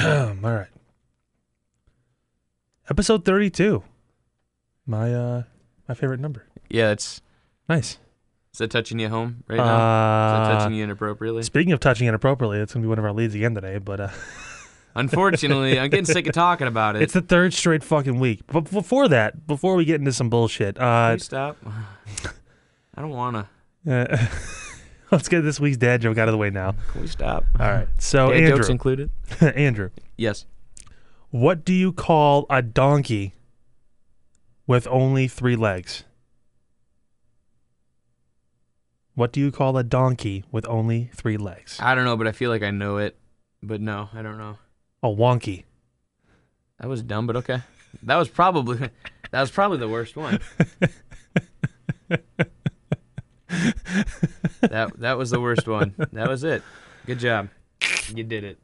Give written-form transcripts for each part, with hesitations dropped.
All right. Episode 32. My favorite number. Yeah, it's... Nice. Is that touching you home right now? Is that touching you inappropriately? Speaking of touching inappropriately, it's going to be one of our leads again today, but... Unfortunately, I'm getting sick of talking about it. It's the third straight fucking week. But before that, before we get into some bullshit... Can you stop? I don't want to. Let's get this week's dad joke out of the way now. Can we stop? All right. So, dad Andrew. Jokes included? Andrew. Yes. What do you call a donkey with only three legs? What do you call a donkey with only three legs? I don't know, but I feel like I know it. But no, I don't know. A wonky. That was dumb, but okay. That was probably the worst one. That was the worst one. That was it. Good job. You did it.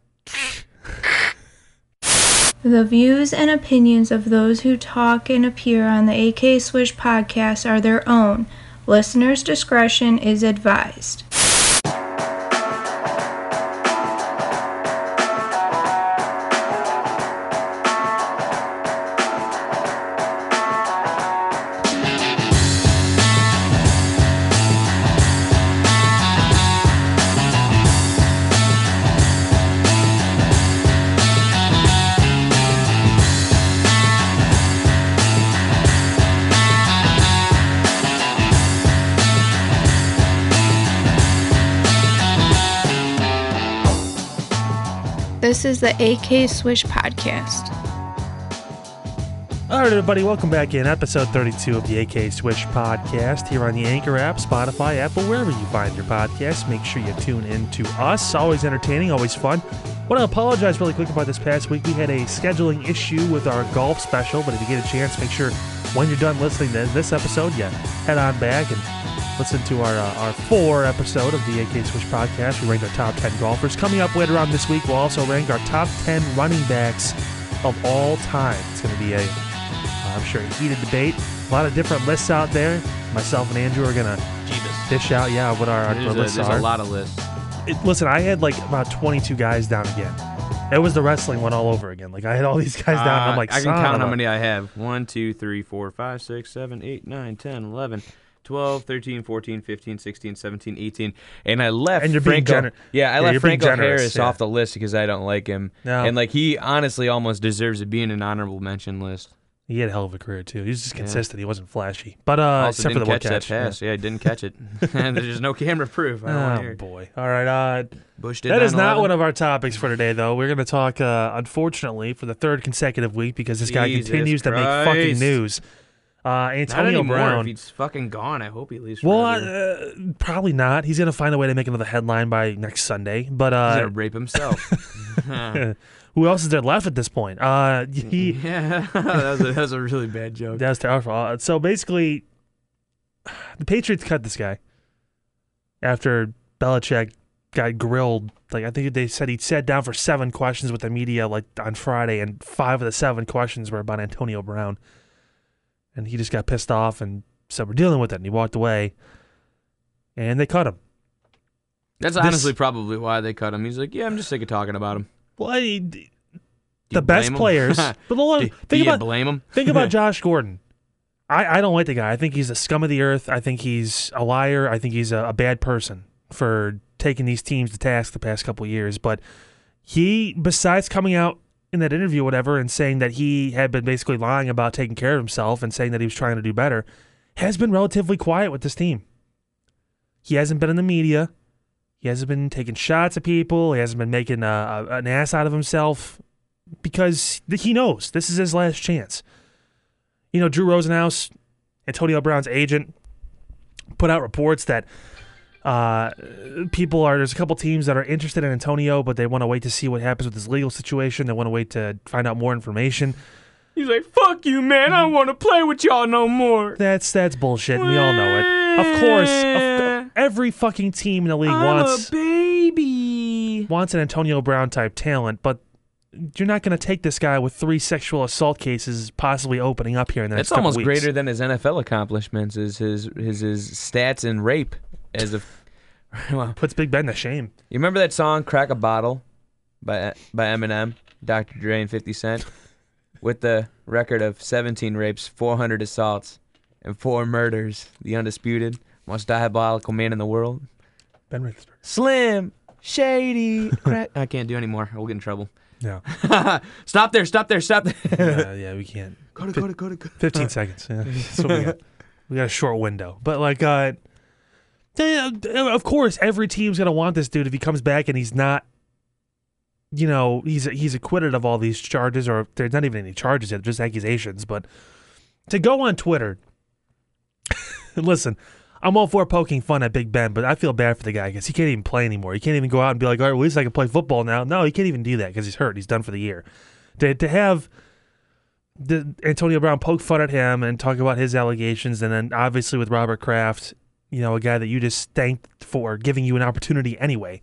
The views and opinions of those who talk and appear on the AK Swish podcast are their own. Listener's discretion is advised. This is the AK Swish Podcast. All right, everybody, welcome back in episode 32 of the AK Swish Podcast here on the Anchor app, Spotify, Apple, wherever you find your podcasts. Make sure you tune in to us. Always entertaining, always fun. Want to apologize really quick about this past week. We had a scheduling issue with our golf special, but if you get a chance, make sure when you're done listening to this episode, you head on back and listen to our 4 episode of the AK Swish Podcast. We ranked our top 10 golfers. Coming up later on this week, we'll also rank our top 10 running backs of all time. It's going to be I'm sure, a heated debate. A lot of different lists out there. Myself and Andrew are going to dish out, what our lists are. There's a lot of lists. Listen, I had like about 22 guys down again. It was the wrestling one all over again. Like, I had all these guys down. And I'm like, I can count how many I have. 1, 2, 3, 4, 5, 6, 7, 8, 9, 10, 11... 12, 13, 14, 15, 16, 17, 18. And I left Franco Harris off the list because I don't like him. No. And like he honestly almost deserves to be in an honorable mention list. He had a hell of a career too. He was just consistent. He wasn't flashy. But except for the one catch. That pass. Yeah, I didn't catch it. And there's no camera proof. Oh boy. All right. Bush did that 9/11. Is not one of our topics for today though. We're going to talk unfortunately for the third consecutive week because this guy continues to make fucking news. Antonio Brown. If he's fucking gone, I hope he leaves. Well, probably not. He's gonna find a way to make another headline by next Sunday. But he's gonna rape himself. Who else is there left at this point? That was a really bad joke. That was terrible. So basically, the Patriots cut this guy after Belichick got grilled. Like I think they said he sat down for 7 questions with the media like on Friday, and 5 of the 7 questions were about Antonio Brown. And he just got pissed off and said, we're dealing with it. And he walked away. And they cut him. That's honestly probably why they cut him. He's like, yeah, I'm just sick of talking about him. Well, the best players. Do you blame him? Think about Josh Gordon. I don't like the guy. I think he's the scum of the earth. I think he's a liar. I think he's a bad person for taking these teams to task the past couple of years. But he, besides coming out in that interview, whatever, and saying that he had been basically lying about taking care of himself and saying that he was trying to do better, has been relatively quiet with this team. He hasn't been in the media. He hasn't been taking shots at people. He hasn't been making an ass out of himself because he knows this is his last chance. You know, Drew Rosenhaus, Antonio Brown's agent, put out reports that there's a couple teams that are interested in Antonio, but they want to wait to see what happens with his legal situation. They want to wait to find out more information. He's like, fuck you, man. I don't want to play with y'all no more. That's bullshit. We all know it. Of course, every fucking team in the league wants an Antonio Brown type talent, but you're not going to take this guy with 3 sexual assault cases possibly opening up here in the next couple weeks. That's almost greater than his NFL accomplishments is his stats in rape. Puts Big Ben to shame. You remember that song "Crack a Bottle" by Eminem? Dr. Dre and 50 Cent, with the record of 17 rapes, 400 assaults, and 4 murders. The undisputed, most diabolical man in the world. Ben Roethlisberger. Slim, Shady, Crack. I can't do anymore. We'll get in trouble. No. Stop there. Yeah, we can't. Go to. 15 seconds. Yeah. That's what we got. We got a short window. But, like, of course, every team's going to want this dude if he comes back and he's not, you know, he's acquitted of all these charges, or there's not even any charges yet, just accusations. But to go on Twitter, listen, I'm all for poking fun at Big Ben, but I feel bad for the guy because he can't even play anymore. He can't even go out and be like, all right, well, at least I can play football now. No, he can't even do that because he's hurt. He's done for the year. To have Antonio Brown poke fun at him and talk about his allegations, and then obviously with Robert Kraft, you know, a guy that you just thanked for giving you an opportunity anyway.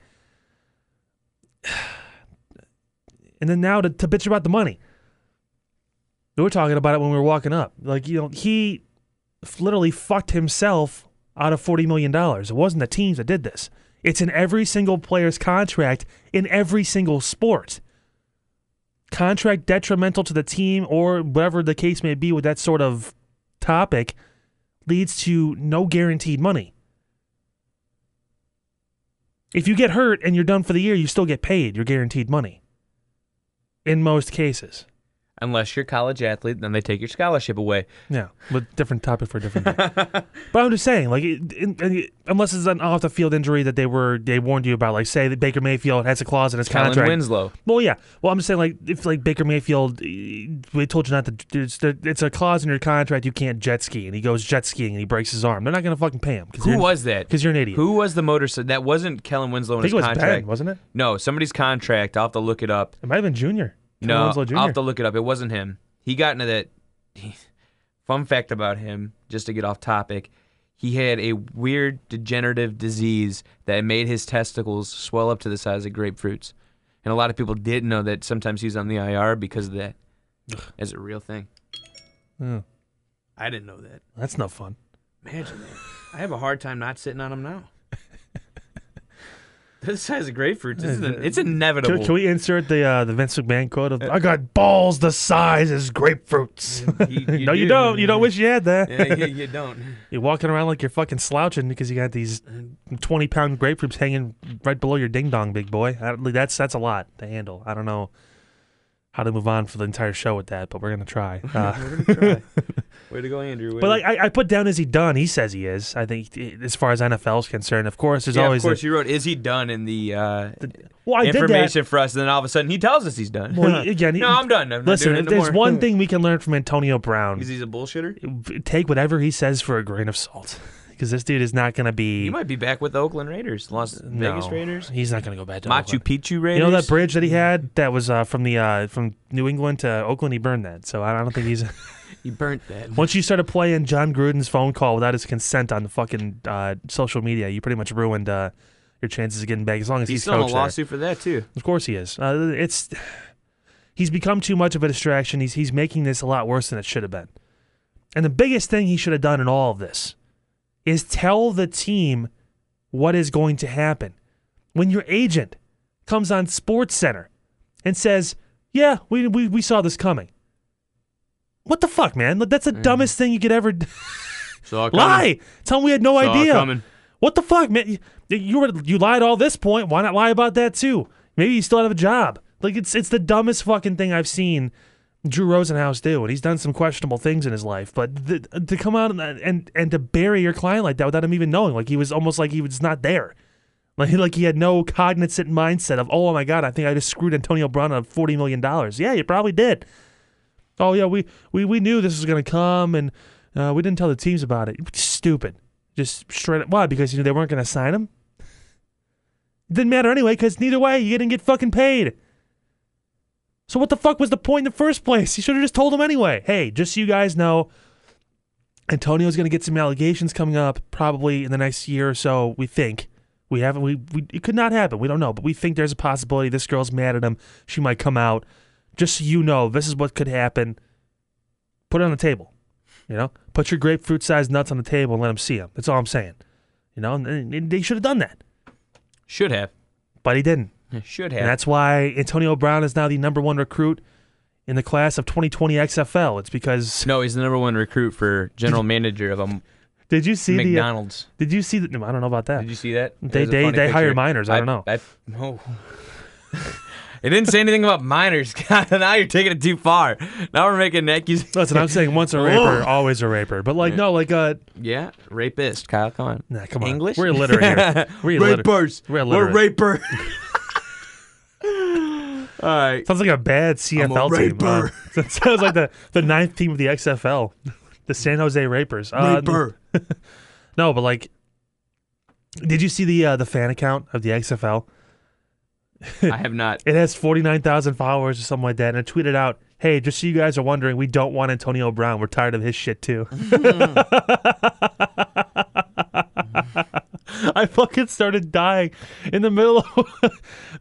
And then now to bitch about the money. We were talking about it when we were walking up. Like, you know, he literally fucked himself out of $40 million. It wasn't the teams that did this. It's in every single player's contract in every single sport. Contract detrimental to the team or whatever the case may be with that sort of topic leads to no guaranteed money. If you get hurt and you're done for the year, you still get paid your guaranteed money. In most cases. Unless you're a college athlete, then they take your scholarship away. Yeah, but different topic for a different day. But I'm just saying, like, unless it's an off-the-field injury that they warned you about, like, say that Baker Mayfield has a clause in his contract. Kellen Winslow. Well, yeah. Well, I'm just saying, like, if, like, Baker Mayfield, we told you not to, it's a clause in your contract, you can't jet ski, and he goes jet skiing and he breaks his arm. They're not going to fucking pay him. Who was that? Because you're an idiot. Who was the motorcycle? That wasn't Kellen Winslow in his contract. I think it was Ben, wasn't it? No, somebody's contract. I'll have to look it up. It might have been Junior. No, I'll have to look it up. It wasn't him. He got into that. Fun fact about him, just to get off topic, he had a weird degenerative disease that made his testicles swell up to the size of grapefruits. And a lot of people didn't know that sometimes he was on the IR because of that. As a real thing. Mm. I didn't know that. That's not fun. Imagine that. I have a hard time not sitting on him now. The size of grapefruits, it's inevitable. Can we insert the Vince McMahon quote of, I got balls the size as grapefruits. You no, do. You don't. You don't wish you had that. Yeah, you don't. You're walking around like you're fucking slouching because you got these 20-pound grapefruits hanging right below your ding-dong, big boy. That's a lot to handle. I don't know how to move on for the entire show with that, but we're going to try. Way to go, Andrew. But like I put down, is he done? He says he is. I think as far as NFL is concerned, of course, there's always. Of course, you wrote, is he done in the information for us, and then all of a sudden he tells us he's done. Well, again, no, I'm done. Listen, if there's one thing we can learn from Antonio Brown. Because he's a bullshitter? Take whatever he says for a grain of salt. Because this dude is not going to be... He might be back with the Oakland Raiders. Las Vegas Raiders. He's not going to go back to Machu Oakland. Picchu Raiders. You know that bridge that he had that was from New England to Oakland? He burned that. So I don't think he's... He burnt that. Once you started playing John Gruden's phone call without his consent on the fucking social media, you pretty much ruined your chances of getting back as long as he's still coach in a lawsuit there. For that, too. Of course he is. He's become too much of a distraction. He's making this a lot worse than it should have been. And the biggest thing he should have done in all of this... is tell the team what is going to happen. When your agent comes on SportsCenter and says, yeah, we saw this coming. What the fuck, man? That's the dumbest thing you could ever do. Lie! Tell them we had no idea. What the fuck, man? You lied all this point. Why not lie about that, too? Maybe you still have a job. Like, it's the dumbest fucking thing I've seen Drew Rosenhaus do, and he's done some questionable things in his life, but to come out and to bury your client like that without him even knowing, like he was almost like he was not there. Like he had no cognizant mindset of, oh my God, I think I just screwed Antonio Brown out of $40 million. Yeah, you probably did. Oh yeah, we knew this was going to come, and we didn't tell the teams about it. Stupid. Just straight up. Why? Because you knew they weren't going to sign him? It didn't matter anyway, because neither way, you didn't get fucking paid. So what the fuck was the point in the first place? You should have just told him anyway. Hey, just so you guys know, Antonio's going to get some allegations coming up probably in the next year or so, we think. We haven't, it could not happen. We don't know, but we think there's a possibility this girl's mad at him. She might come out. Just so you know, this is what could happen. Put it on the table. You know, put your grapefruit-sized nuts on the table and let him see them. That's all I'm saying. You know, and they should have done that. Should have. But he didn't. Should have. And that's why Antonio Brown is now the #1 recruit in the class of 2020 XFL. It's because... No, he's the #1 recruit for general manager of a... Did you see McDonald's? Did you see the... I don't know about that. Did you see that? They hire minors. I don't know. No. It didn't say anything about minors. God, now you're taking it too far. Now we're making neckies. Listen, I'm saying once a raper, always a raper. But like, no, like a... Yeah, rapist, Kyle. Come on. Nah, come on. English? We're illiterate here. Rapers. We're illiterate. We're raper. All right. Sounds like a bad CFL team. That sounds like the 9th team of the XFL. The San Jose Rapers. Raper. No, but like, did you see the fan account of the XFL? I have not. It has 49,000 followers or something like that, and I tweeted out, "Hey, just so you guys are wondering, we don't want Antonio Brown. We're tired of his shit too." I fucking started dying in the middle of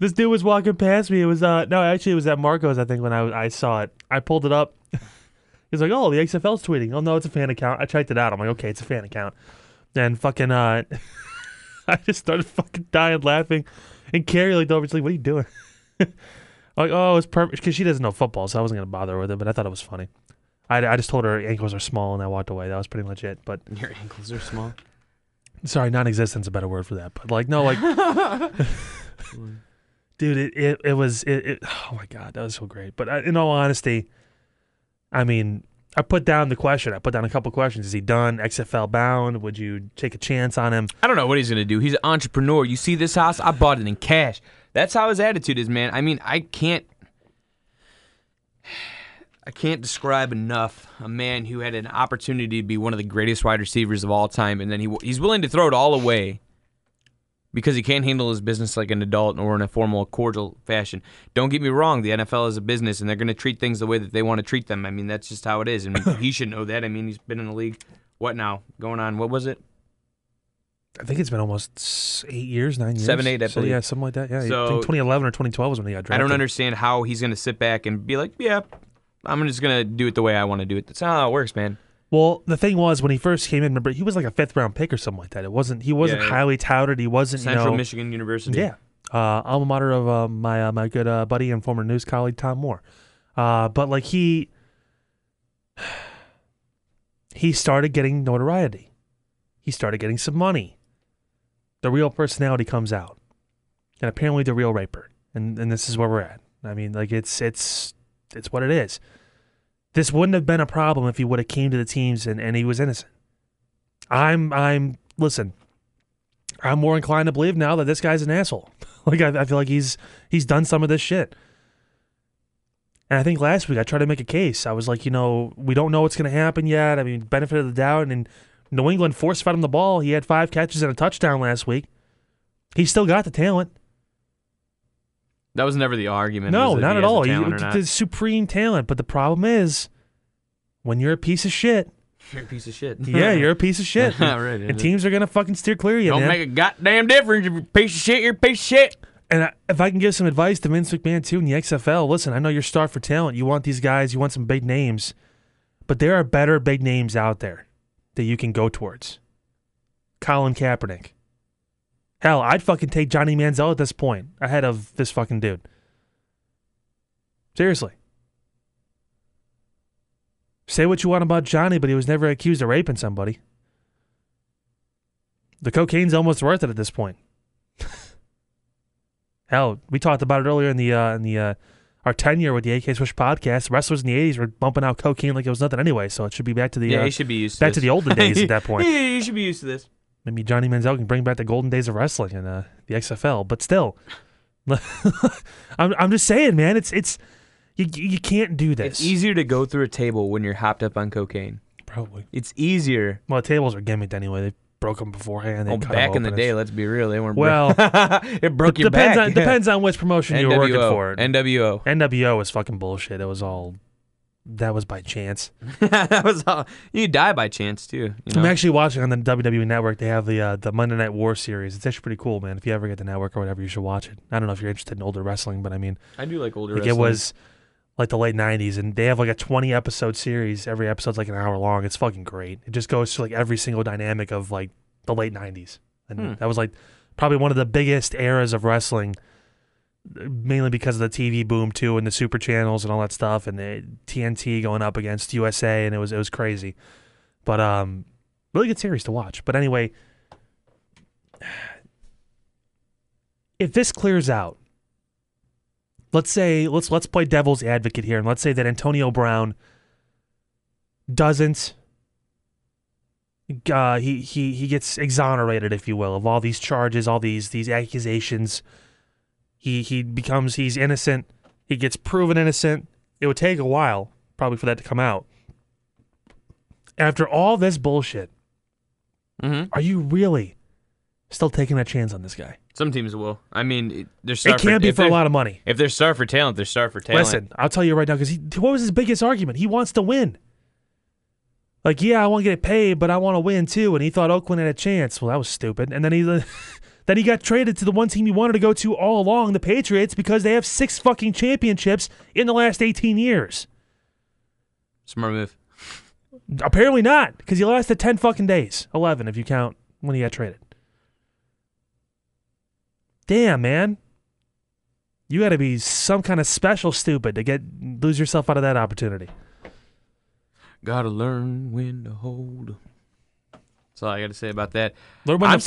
this dude was walking past me. It was it was at Marco's, I think, when I saw it. I pulled it up. He's like, "Oh, the XFL's tweeting." Oh no, it's a fan account. I checked it out. I'm like, okay, it's a fan account. Then fucking I just started fucking dying laughing. And Carrie looked over and was like, "What are you doing?" Like, oh, it's perfect. Because she doesn't know football, so I wasn't going to bother with it, but I thought it was funny. I just told her her ankles are small, and I walked away. That was pretty much it. But your ankles are small? Sorry, non-existent's a better word for that. But, like, no, like... Dude, it was... oh, my God, that was so great. But in all honesty, I mean, I put down the question. I put down a couple questions. Is he done? XFL bound? Would you take a chance on him? I don't know what he's going to do. He's an entrepreneur. You see this house? I bought it in cash. That's how his attitude is, man. I mean, I can't describe enough a man who had an opportunity to be one of the greatest wide receivers of all time, and then he's willing to throw it all away because he can't handle his business like an adult or in a formal, cordial fashion. Don't get me wrong. The NFL is a business, and they're going to treat things the way that they want to treat them. I mean, that's just how it is, and he should know that. I mean, he's been in the league, what now, going on, what was it? I think it's been almost 9 years. 7, 8, I believe. Yeah, something like that. Yeah, so, I think 2011 or 2012 was when he got drafted. I don't understand how he's going to sit back and be like, yeah, I'm just going to do it the way I want to do it. That's not how it works, man. Well, the thing was, when he first came in, remember, he was like a 5th-round pick or something like that. He wasn't highly touted. He wasn't, Central Michigan University. Yeah. Alma mater of my good buddy and former news colleague, Tom Moore. But, like, he started getting notoriety. He started getting some money. The real personality comes out. And apparently the real raper. And this is where we're at. I mean, like, it's what it is. This wouldn't have been a problem if he would have came to the teams and he was innocent. I'm more inclined to believe now that this guy's an asshole. Like I feel like he's done some of this shit. And I think last week I tried to make a case. I was like, we don't know what's going to happen yet. I mean, benefit of the doubt. And New England force-fed him the ball. He had 5 catches and a touchdown last week. He still got the talent. That was never the argument. No, not at all. The supreme talent. But the problem is, when you're a piece of shit. You're a piece of shit. Yeah, you're a piece of shit. Right, and teams are going to fucking steer clear of you, Don't make a goddamn difference. You're a piece of shit. You're a piece of shit. And if I can give some advice to Vince McMahon, too, in the XFL, listen, I know you're starved for talent. You want these guys. You want some big names. But there are better big names out there that you can go towards. Colin Kaepernick. Hell, I'd fucking take Johnny Manziel at this point ahead of this fucking dude. Seriously. Say what you want about Johnny, but he was never accused of raping somebody. The cocaine's almost worth it at this point. Hell, we talked about it earlier in our tenure with the AK Swish podcast. Wrestlers in the 80s were bumping out cocaine like it was nothing anyway, so it should be back to the to the olden days at that point. Yeah, you should be used to this. Maybe Johnny Manziel can bring back the golden days of wrestling in the XFL, but still, I'm just saying, man, it's you can't do this. It's easier to go through a table when you're hopped up on cocaine. Probably, it's easier. Well, tables are gimmicked anyway. They broke them beforehand. They back in the day, let's be real, they weren't. Well, it broke your back. Depends on which promotion you were working for. NWO. NWO was fucking bullshit. It was all. That was by chance. That was all. You die by chance too. I'm actually watching on the WWE Network. They have the Monday Night War series. It's actually pretty cool, man. If you ever get the network or whatever, you should watch it. I don't know if you're interested in older wrestling, but I mean, I do like older wrestling. It was like the late '90s, and they have like a 20-episode series. Every episode's like an hour long. It's fucking great. It just goes through like every single dynamic of like the late '90s, and that was like probably one of the biggest eras of wrestling mainly because of the TV boom too, and the super channels and all that stuff, and the TNT going up against USA, and it was crazy. But really good series to watch. But anyway, if this clears out, let's play devil's advocate here, and let's say that Antonio Brown doesn't. He gets exonerated, if you will, of all these charges, all these accusations. He's innocent. He gets proven innocent. It would take a while probably for that to come out. After all this bullshit, are you really still taking a chance on this guy? Some teams will. I mean, they're starved. It can't be for a lot of money. If they're starved for talent, they're starved for talent. Listen, I'll tell you right now, because what was his biggest argument? He wants to win. Like, yeah, I want to get paid, but I want to win too. And he thought Oakland had a chance. Well, that was stupid. And then he got traded to the one team he wanted to go to all along, the Patriots, because they have 6 fucking championships in the last 18 years. Smart move. Apparently not, because he lasted 10 fucking days. 11 if you count when he got traded. Damn, man. You got to be some kind of special stupid to lose yourself out of that opportunity. Gotta learn when to hold 'em. That's all I gotta say about that. Learn when to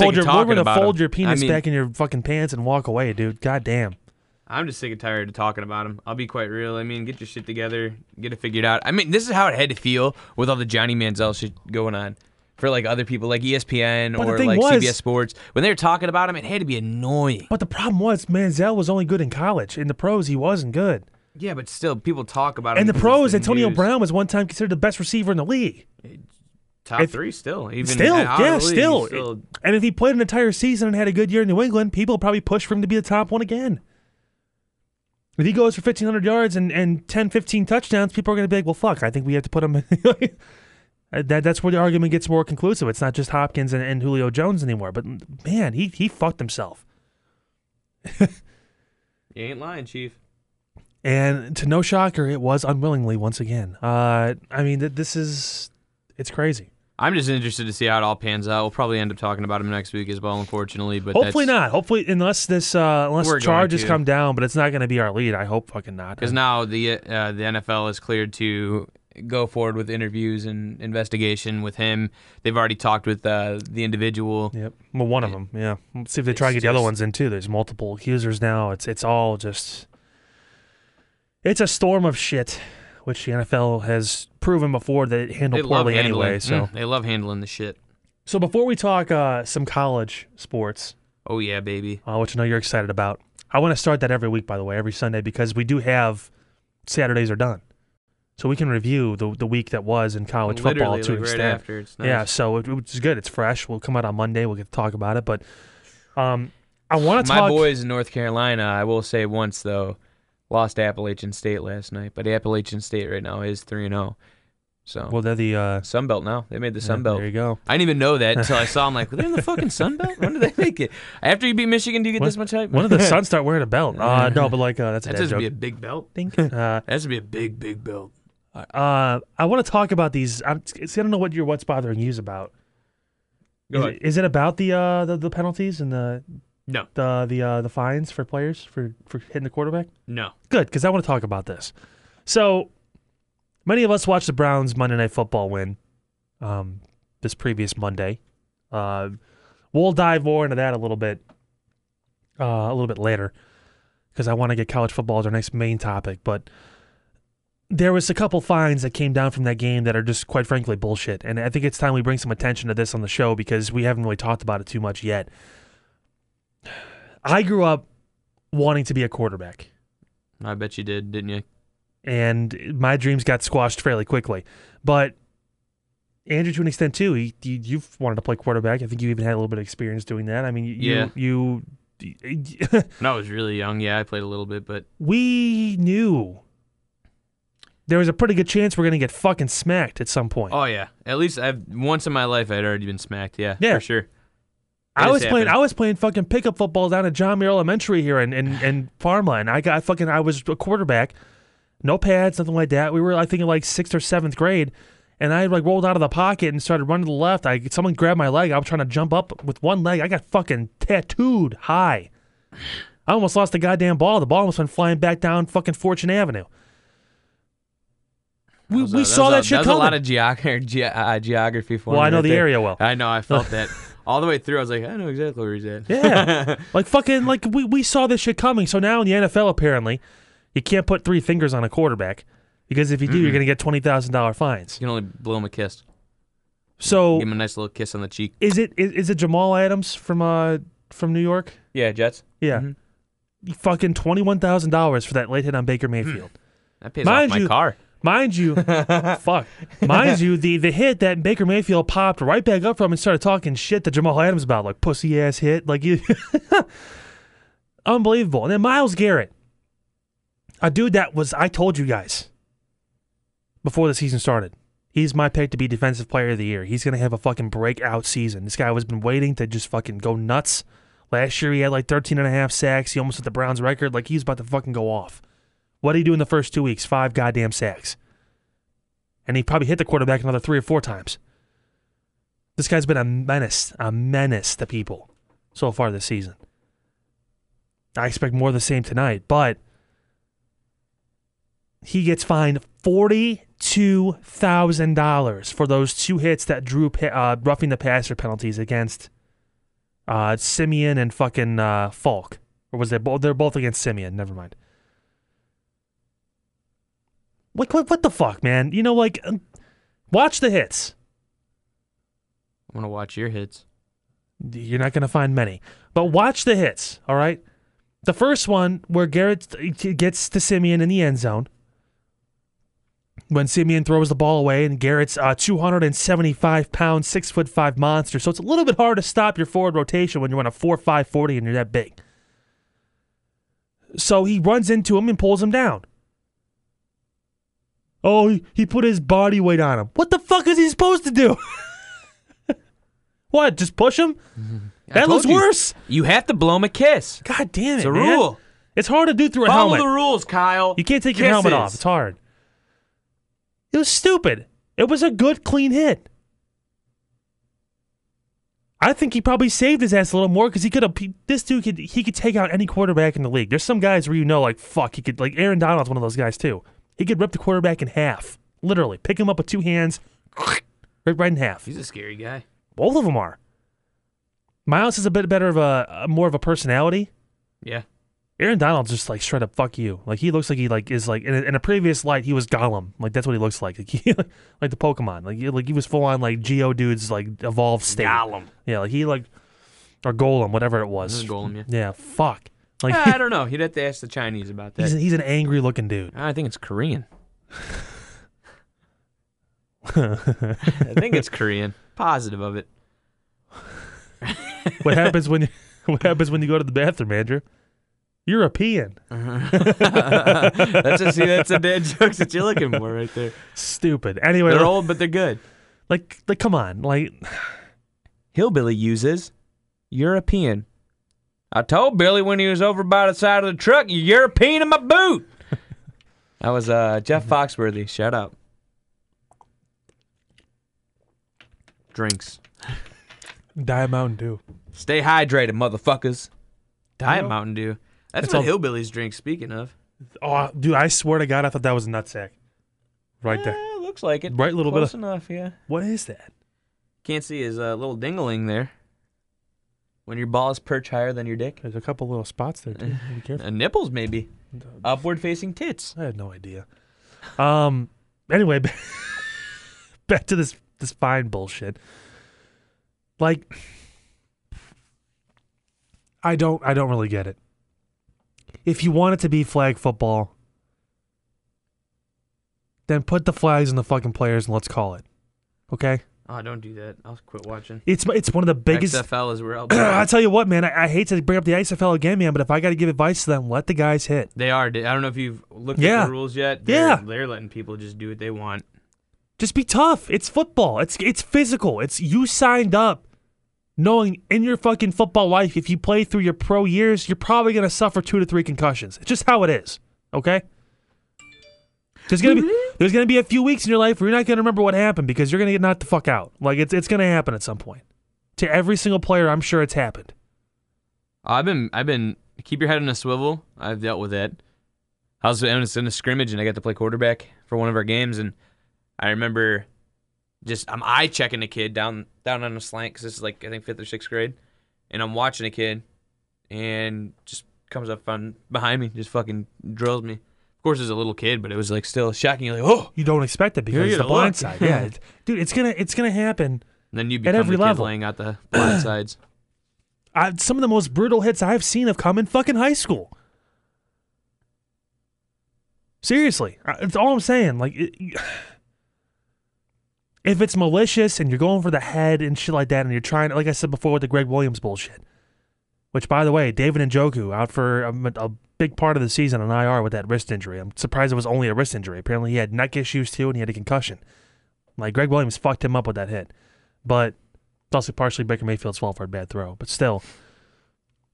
fold your penis back in your fucking pants and walk away, dude. God damn. I'm just sick and tired of talking about him. I'll be quite real. I mean, get your shit together. Get it figured out. I mean, this is how it had to feel with all the Johnny Manziel shit going on. For like other people, like ESPN or like CBS Sports. When they were talking about him, it had to be annoying. But the problem was Manziel was only good in college. In the pros, he wasn't good. Yeah, but still, people talk about him. And the pros, Antonio Brown was one time considered the best receiver in the league. Top 3 still. Still. And if he played an entire season and had a good year in New England, people would probably push for him to be the top one again. If he goes for 1,500 yards and 10, 15 touchdowns, people are going to be like, well, fuck, I think we have to put him in. That's where the argument gets more conclusive. It's not just Hopkins and Julio Jones anymore. But, man, he fucked himself. You ain't lying, Chief. And to no shocker, it was unwillingly once again. I mean, it's crazy. I'm just interested to see how it all pans out. We'll probably end up talking about him next week as well, unfortunately. But hopefully not. Hopefully, unless charges come down, but it's not going to be our lead. I hope fucking not. Because now the NFL is cleared to go forward with interviews and investigation with him. They've already talked with the individual. Yep. Well, one of them. Yeah. Let's see if they try to get the other ones in too. There's multiple accusers now. It's all just. It's a storm of shit, which the NFL has proven before that it handled poorly anyway. So they love handling the shit. So before we talk some college sports. Oh, yeah, baby. Which I know you're excited about. I want to start that every week, by the way, every Sunday, because we do have Saturdays are done. So we can review the week that was in college football to an extent. Right after. It's nice. Yeah, so it's good. It's fresh. We'll come out on Monday. We'll get to talk about it. But I want to talk. My boys in North Carolina, I will say once, though. Lost to Appalachian State last night, but Appalachian State right now is 3-0. So well, they're the Sun Belt now. They made the Sun Belt. There you go. I didn't even know that until I saw them. Like, they're in the fucking Sun Belt. When did they make it? After you beat Michigan, do you get this much hype? When did the Sun start wearing a belt? No, but like that's a dad joke. That should be a big belt. That should be a big belt. I want to talk about these. I don't know what's bothering you about. Go ahead. Is it about the penalties and the? No. The fines for players for hitting the quarterback? No. Good, because I want to talk about this. So, many of us watched the Browns' Monday Night Football win this previous Monday. We'll dive more into that a little bit later, because I want to get college football as our next main topic. But there was a couple fines that came down from that game that are just, quite frankly, bullshit. And I think it's time we bring some attention to this on the show, because we haven't really talked about it too much yet. I grew up wanting to be a quarterback. I bet you did, didn't you? And my dreams got squashed fairly quickly. But Andrew, to an extent, too, you've wanted to play quarterback. I think you even had a little bit of experience doing that. I mean, you when I was really young, yeah, I played a little bit, but we knew there was a pretty good chance we're going to get fucking smacked at some point. Oh, yeah. At least once in my life, I'd already been smacked, yeah. For sure. I was playing fucking pickup football down at John Muir Elementary here in Farmland. I was a quarterback, no pads, nothing like that. We were, I think, in like 6th or 7th grade, and I like rolled out of the pocket and started running to the left. Someone grabbed my leg. I was trying to jump up with one leg. I got fucking tattooed high. I almost lost the goddamn ball. The ball almost went flying back down fucking Fortune Avenue. We saw that shit coming. That was a lot of geography for me. Well, I know the area well. I know. I felt that all the way through. I was like, I know exactly where he's at. Yeah. We saw this shit coming. So now in the NFL, apparently, you can't put three fingers on a quarterback because if you do, you're going to get $20,000 fines. You can only blow him a kiss. So give him a nice little kiss on the cheek. Is it Jamal Adams from New York? Yeah, Jets. Yeah. Mm-hmm. Fucking $21,000 for that late hit on Baker Mayfield. That pays off my car. Mind you, the hit that Baker Mayfield popped right back up from and started talking shit to Jamal Adams about, like, pussy-ass hit. Unbelievable. And then Myles Garrett, a dude that was, I told you guys, before the season started, he's my pick to be Defensive Player of the Year. He's going to have a fucking breakout season. This guy has been waiting to just fucking go nuts. Last year he had like 13.5 sacks. He almost hit the Browns record. Like, he was about to fucking go off. What did he do in the first 2 weeks? 5 goddamn sacks. And he probably hit the quarterback another 3 or 4 times. This guy's been a menace to people so far this season. I expect more of the same tonight, but he gets fined $42,000 for those 2 hits that drew roughing the passer penalties against Simeon and fucking Falk. Or was it both? They're both against Simeon. Never mind. Like, what the fuck, man? You know, like, watch the hits. I want to watch your hits. You're not going to find many. But watch the hits, all right? The first one where Garrett gets to Simeon in the end zone. When Simeon throws the ball away and Garrett's a 275-pound, 6'5" monster. So it's a little bit hard to stop your forward rotation when you're on a 4.5 40 and you're that big. So he runs into him and pulls him down. Oh, he put his body weight on him. What the fuck is he supposed to do? What, just push him? That looks worse. You have to blow him a kiss. God damn it, man. It's a rule. It's hard to do through a helmet. Follow the rules, Kyle. You can't take your helmet off. It's hard. It was stupid. It was a good, clean hit. I think he probably saved his ass a little more because he could have. This dude could take out any quarterback in the league. There's some guys where you know, like, fuck, he could. Like, Aaron Donald's one of those guys too. He could rip the quarterback in half, literally. Pick him up with 2 hands, rip right in half. He's a scary guy. Both of them are. Myles is a bit better of more of a personality. Yeah. Aaron Donald's just like straight up fuck you. Like, he looks like he like is like in a previous light he was Gollum. Like, that's what he looks like. Like, like the Pokemon. Like he was full on like Geodude's like evolved state. Gollum. Yeah, like he like or Golem, whatever it was. Golem, yeah. Yeah, fuck. Like, I don't know. He'd have to ask the Chinese about that. He's an angry-looking dude. I think it's Korean. Positive of it. What happens when you go to the bathroom, Andrew? European. That's a dad joke that you're looking for right there. Stupid. Anyway, they're old, but they're good. Like, come on. Like, hillbilly uses European. I told Billy when he was over by the side of the truck, "You European in my boot." That was Jeff Foxworthy. Shut up. Drinks. Diet Mountain Dew. Stay hydrated, motherfuckers. Diet Mountain Dew. That's what hillbillies drink, speaking of. Oh, dude, I swear to God, I thought that was a nutsack. Right there. Looks like it. Right little bit. Close enough, yeah. What is that? Can't see his little ding-a-ling there. When your balls perch higher than your dick? There's a couple little spots there, too. Be careful. Nipples, maybe. Upward-facing tits. I had no idea. Anyway, back to this fine bullshit. Like, I don't really get it. If you want it to be flag football, then put the flags on the fucking players and let's call it. Okay? Oh, don't do that. I'll quit watching. It's one of the biggest... XFL is where I'll be. I tell you what, man. I hate to bring up the XFL again, man, but if I got to give advice to them, let the guys hit. They are. I don't know if you've looked at the rules yet. They're letting people just do what they want. Just be tough. It's football. It's physical. It's you signed up knowing in your fucking football life, if you play through your pro years, you're probably going to suffer 2 to 3 concussions. It's just how it is, okay? There's gonna be a few weeks in your life where you're not gonna remember what happened because you're gonna get knocked the fuck out. Like it's gonna happen at some point. To every single player, I'm sure it's happened. I've been keep your head on a swivel. I've dealt with that. I was in a scrimmage, and I got to play quarterback for one of our games, and I remember just I'm eye-checking a kid down on a slant because this is like, I think, 5th or 6th grade, and I'm watching a kid, and just comes up behind me, just fucking drills me. Of course, as a little kid, but it was like still shocking. Like, oh, you don't expect it because it's the blind side. Yeah, dude, it's gonna happen. And then you become at every level, laying out the blind sides. Some of the most brutal hits I've seen have come in fucking high school. Seriously, it's all I'm saying. Like, if it's malicious and you're going for the head and shit like that, and you're trying, like I said before, with the Greg Williams bullshit. Which, by the way, David Njoku out for a big part of the season on IR with that wrist injury. I'm surprised it was only a wrist injury. Apparently he had neck issues too, and he had a concussion. Like, Greg Williams fucked him up with that hit. But it's also partially Baker Mayfield's fault for a bad throw. But still,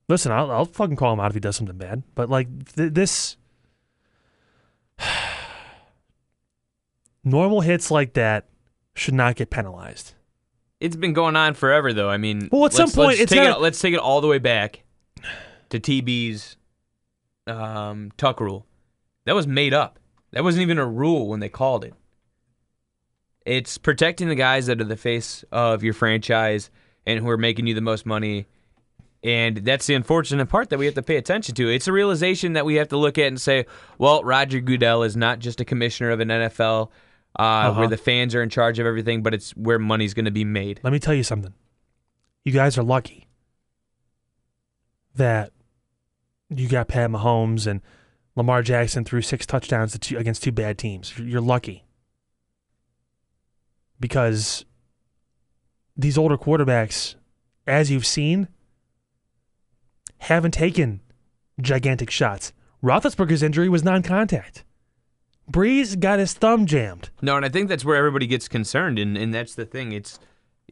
listen, I'll fucking call him out if he does something bad. But, like, this... normal hits like that should not get penalized. It's been going on forever, though. I mean, well, at some point, let's take it all the way back to TB's tuck rule. That was made up. That wasn't even a rule when they called it. It's protecting the guys that are the face of your franchise and who are making you the most money. And that's the unfortunate part that we have to pay attention to. It's a realization that we have to look at and say, well, Roger Goodell is not just a commissioner of an NFL where the fans are in charge of everything, but it's where money's going to be made. Let me tell you something. You guys are lucky that you got Pat Mahomes and Lamar Jackson threw 6 touchdowns against 2 bad teams. You're lucky. Because these older quarterbacks, as you've seen, haven't taken gigantic shots. Roethlisberger's injury was non-contact. Breeze got his thumb jammed. No, and I think that's where everybody gets concerned, and that's the thing. It's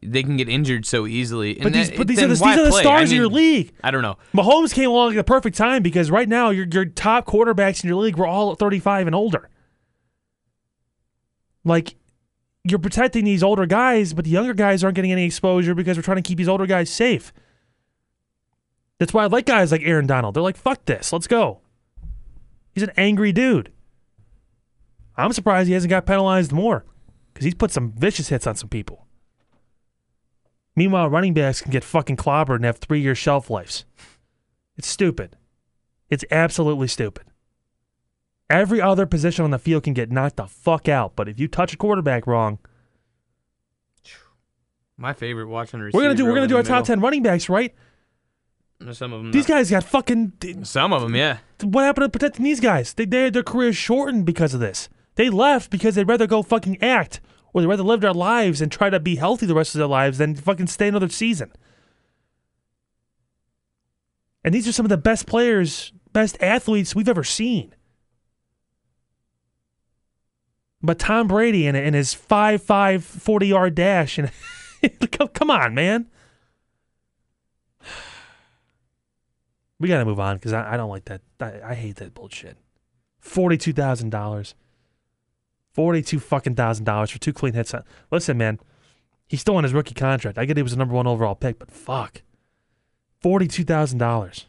they can get injured so easily. And these are the stars of your league. I don't know. Mahomes came along at the perfect time because right now your top quarterbacks in your league were all 35 and older. Like, you're protecting these older guys, but the younger guys aren't getting any exposure because we're trying to keep these older guys safe. That's why I like guys like Aaron Donald. They're like, fuck this, let's go. He's an angry dude. I'm surprised he hasn't got penalized more because he's put some vicious hits on some people. Meanwhile, running backs can get fucking clobbered and have 3-year shelf lives. It's stupid. It's absolutely stupid. Every other position on the field can get knocked the fuck out, but if you touch a quarterback wrong... My favorite watching receiver. We're gonna do our top 10 running backs, right? Some of them. These guys got fucking... Some of them, yeah. What happened to protecting these guys? They had their careers shortened because of this. They left because they'd rather go fucking act, or they'd rather live their lives and try to be healthy the rest of their lives than fucking stay another season. And these are some of the best players, best athletes we've ever seen. But Tom Brady and his 5'5", 40-yard dash, and come on, man. We got to move on because I don't like that. I hate that bullshit. $42,000. $42,000 for 2 clean hits. Listen, man, he's still on his rookie contract. I get he was the #1 overall pick, but fuck. $42,000.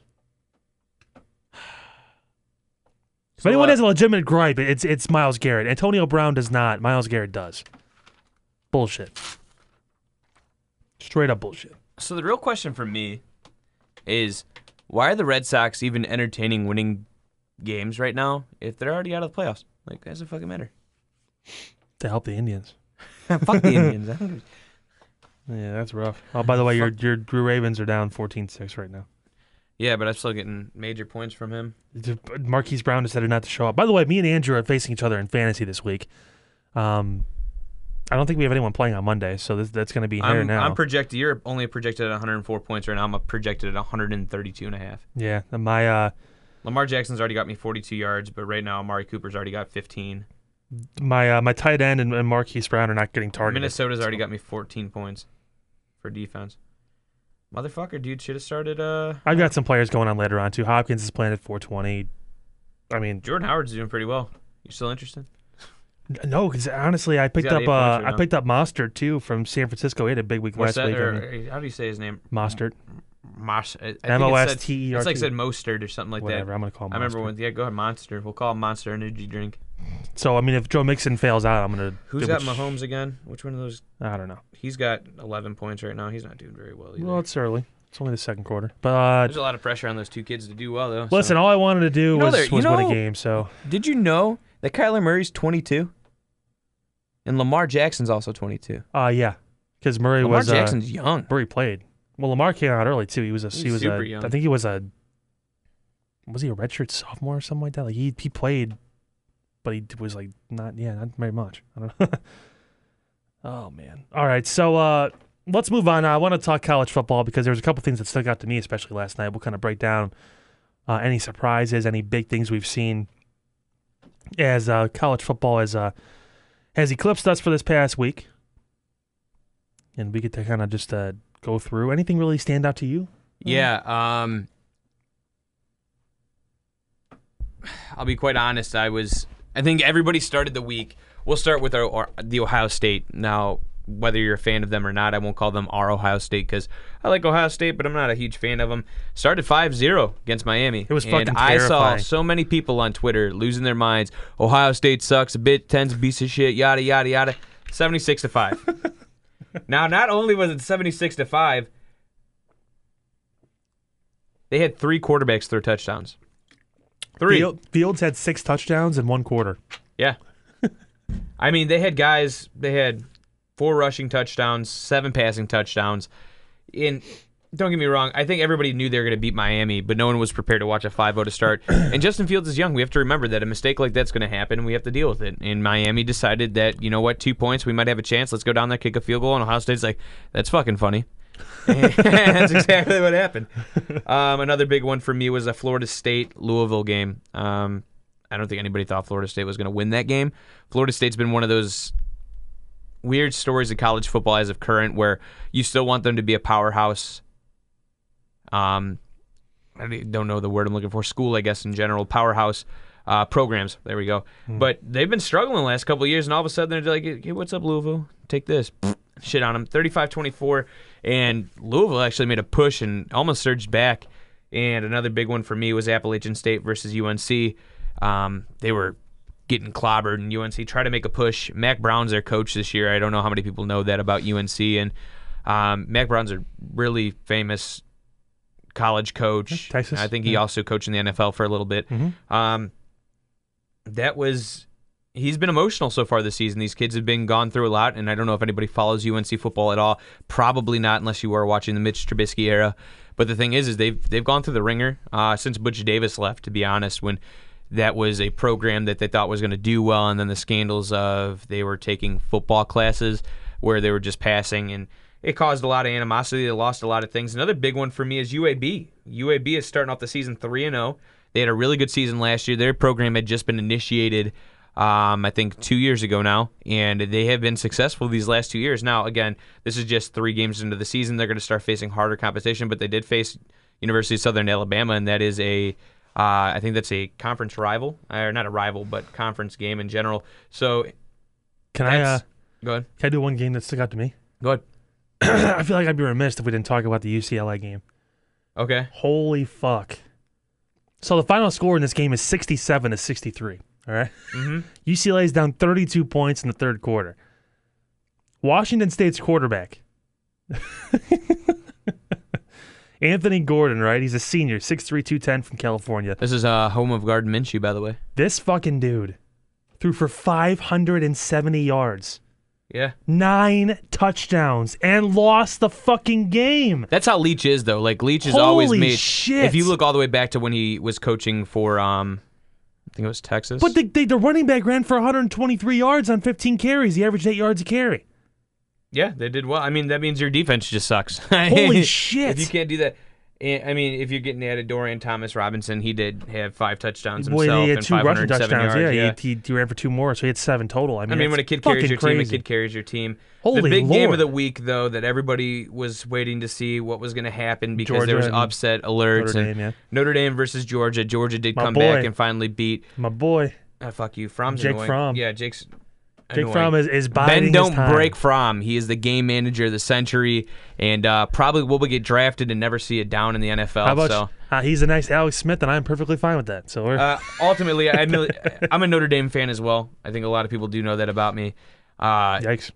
If anyone has a legitimate gripe, it's Myles Garrett. Antonio Brown does not. Myles Garrett does. Bullshit. Straight up bullshit. So the real question for me is... why are the Red Sox even entertaining winning games right now if they're already out of the playoffs? Like, that doesn't fucking matter. To help the Indians. Fuck the Indians. Yeah, that's rough. Oh, by the way, your Drew Ravens are down 14-6 right now. Yeah, but I'm still getting major points from him. Marquise Brown decided not to show up. By the way, me and Andrew are facing each other in fantasy this week. I don't think we have anyone playing on Monday, so that's going to be here now. You're only projected at 104 points right now. I'm projected at 132.5. Yeah, my Lamar Jackson's already got me 42 yards, but right now Amari Cooper's already got 15. My tight end and Marquise Brown are not getting targeted. Minnesota's already got me 14 points for defense. Motherfucker, dude, should have started. I've got some players going on later on too. Hopkins is playing at 420. I mean, Jordan Howard's doing pretty well. You still interested? No, because honestly, I picked up Mostert too from San Francisco. He had a big week last week. How do you say his name? Mostert. M-O-S-T-E-R-T. It's like said Mostert or something like that. Whatever, I'm going to call him Monster. I remember when, yeah, go ahead, Monster. We'll call him Monster Energy Drink. So, I mean, if Joe Mixon fails out, I'm going to... Who's got Mahomes again? Which one of those? I don't know. He's got 11 points right now. He's not doing very well either. Well, it's early. It's only the second quarter. But there's a lot of pressure on those two kids to do well, though. Listen, all I wanted to do was win a game, so... Did you know that Kyler Murray's 22? And Lamar Jackson's also 22. Yeah. Because Lamar Jackson's young. Murray played. Well, Lamar came out early, too. He was super young. I think he was was he a redshirt sophomore or something like that? Like, he played... But he was like, not very much. I don't know. Oh, man. All right, so let's move on. I want to talk college football because there's a couple things that stuck out to me, especially last night. We'll kind of break down any surprises, any big things we've seen as college football has eclipsed us for this past week. And we get to kind of just go through. Anything really stand out to you? Yeah. I'll be quite honest. I think everybody started the week. We'll start with the Ohio State. Now, whether you're a fan of them or not, I won't call them our Ohio State because I like Ohio State, but I'm not a huge fan of them. Started 5-0 against Miami. It was fucking terrifying. I saw so many people on Twitter losing their minds. Ohio State sucks, Big Ten's a piece of shit, yada, yada, yada. 76-5. Now, not only was it 76-5, they had three quarterbacks throw touchdowns. Fields had 6 touchdowns in one quarter. Yeah. I mean, they had 4 rushing touchdowns, 7 passing touchdowns. And don't get me wrong, I think everybody knew they were going to beat Miami, but no one was prepared to watch a 5-0 to start. And Justin Fields is young. We have to remember that a mistake like that's going to happen, and we have to deal with it. And Miami decided that, you know what, 2 points, we might have a chance. Let's go down there, kick a field goal. And Ohio State's like, that's fucking funny. That's exactly what happened. Another big one for me was a Florida State-Louisville game. I don't think anybody thought Florida State was going to win that game. Florida State's been one of those weird stories of college football as of current where you still want them to be a powerhouse. I don't know the word I'm looking for. School, I guess, in general. Powerhouse programs. There we go. Mm. But they've been struggling the last couple of years, and all of a sudden they're like, hey, what's up, Louisville? Take this. Shit on them. 35-24. And Louisville actually made a push and almost surged back. And another big one for me was Appalachian State versus UNC. They were getting clobbered, and UNC tried to make a push. Mac Brown's their coach this year. I don't know how many people know that about UNC. And Mac Brown's a really famous college coach. Texas. I think he also coached in the NFL for a little bit. Mm-hmm. He's been emotional so far this season. These kids have been gone through a lot, and I don't know if anybody follows UNC football at all. Probably not, unless you are watching the Mitch Trubisky era. But the thing is they've gone through the ringer since Butch Davis left, to be honest, when that was a program that they thought was going to do well, and then the scandals of they were taking football classes where they were just passing, and it caused a lot of animosity. They lost a lot of things. Another big one for me is UAB. UAB is starting off the season 3-0. They had a really good season last year. Their program had just been initiated I think 2 years ago now, and they have been successful these last 2 years. Now, again, this is just 3 games into the season. They're going to start facing harder competition, but they did face University of Southern Alabama, and that is I think that's a conference rival, or not a rival, but conference game in general. So, go ahead. Can I do one game that stuck out to me? Go ahead. I feel like I'd be remiss if we didn't talk about the UCLA game. Okay. Holy fuck! So the final score in this game is 67-63. All right. Mm-hmm. UCLA is down 32 points in the third quarter. Washington State's quarterback, Anthony Gordon, right? He's a senior, 6'3", 210 from California. This is home of Gardner Minshew, by the way. This fucking dude threw for 570 yards. Yeah. 9 touchdowns and lost the fucking game. That's how Leach is, though. Like, Leach is always made. Holy shit. If you look all the way back to when he was coaching for I think it was Texas. But the running back ran for 123 yards on 15 carries. He averaged 8 yards a carry. Yeah, they did well. I mean, that means your defense just sucks. Holy shit. If you can't do that. I mean, if you're getting at a Dorian Thomas Robinson, he did have 5 touchdowns himself and 507 touchdowns. Yards. Yeah, he ran for 2 more, so he had 7 total. I mean when a kid carries your team, a kid carries your team. Holy the big Lord. Game of the week, though, that everybody was waiting to see what was going to happen because Georgia there was upset alerts. Notre Dame versus Georgia. Georgia did come back and finally beat my boy. Fuck you, From's Jake annoying. Fromm. Yeah, Jake's. Big Fromm is biding his time. Ben don't break Fromm. He is the game manager of the century, and probably will get drafted and never see it down in the NFL. How about he's the next Alex Smith, and I'm perfectly fine with that. So we're ultimately, I'm a Notre Dame fan as well. I think a lot of people do know that about me. Yikes.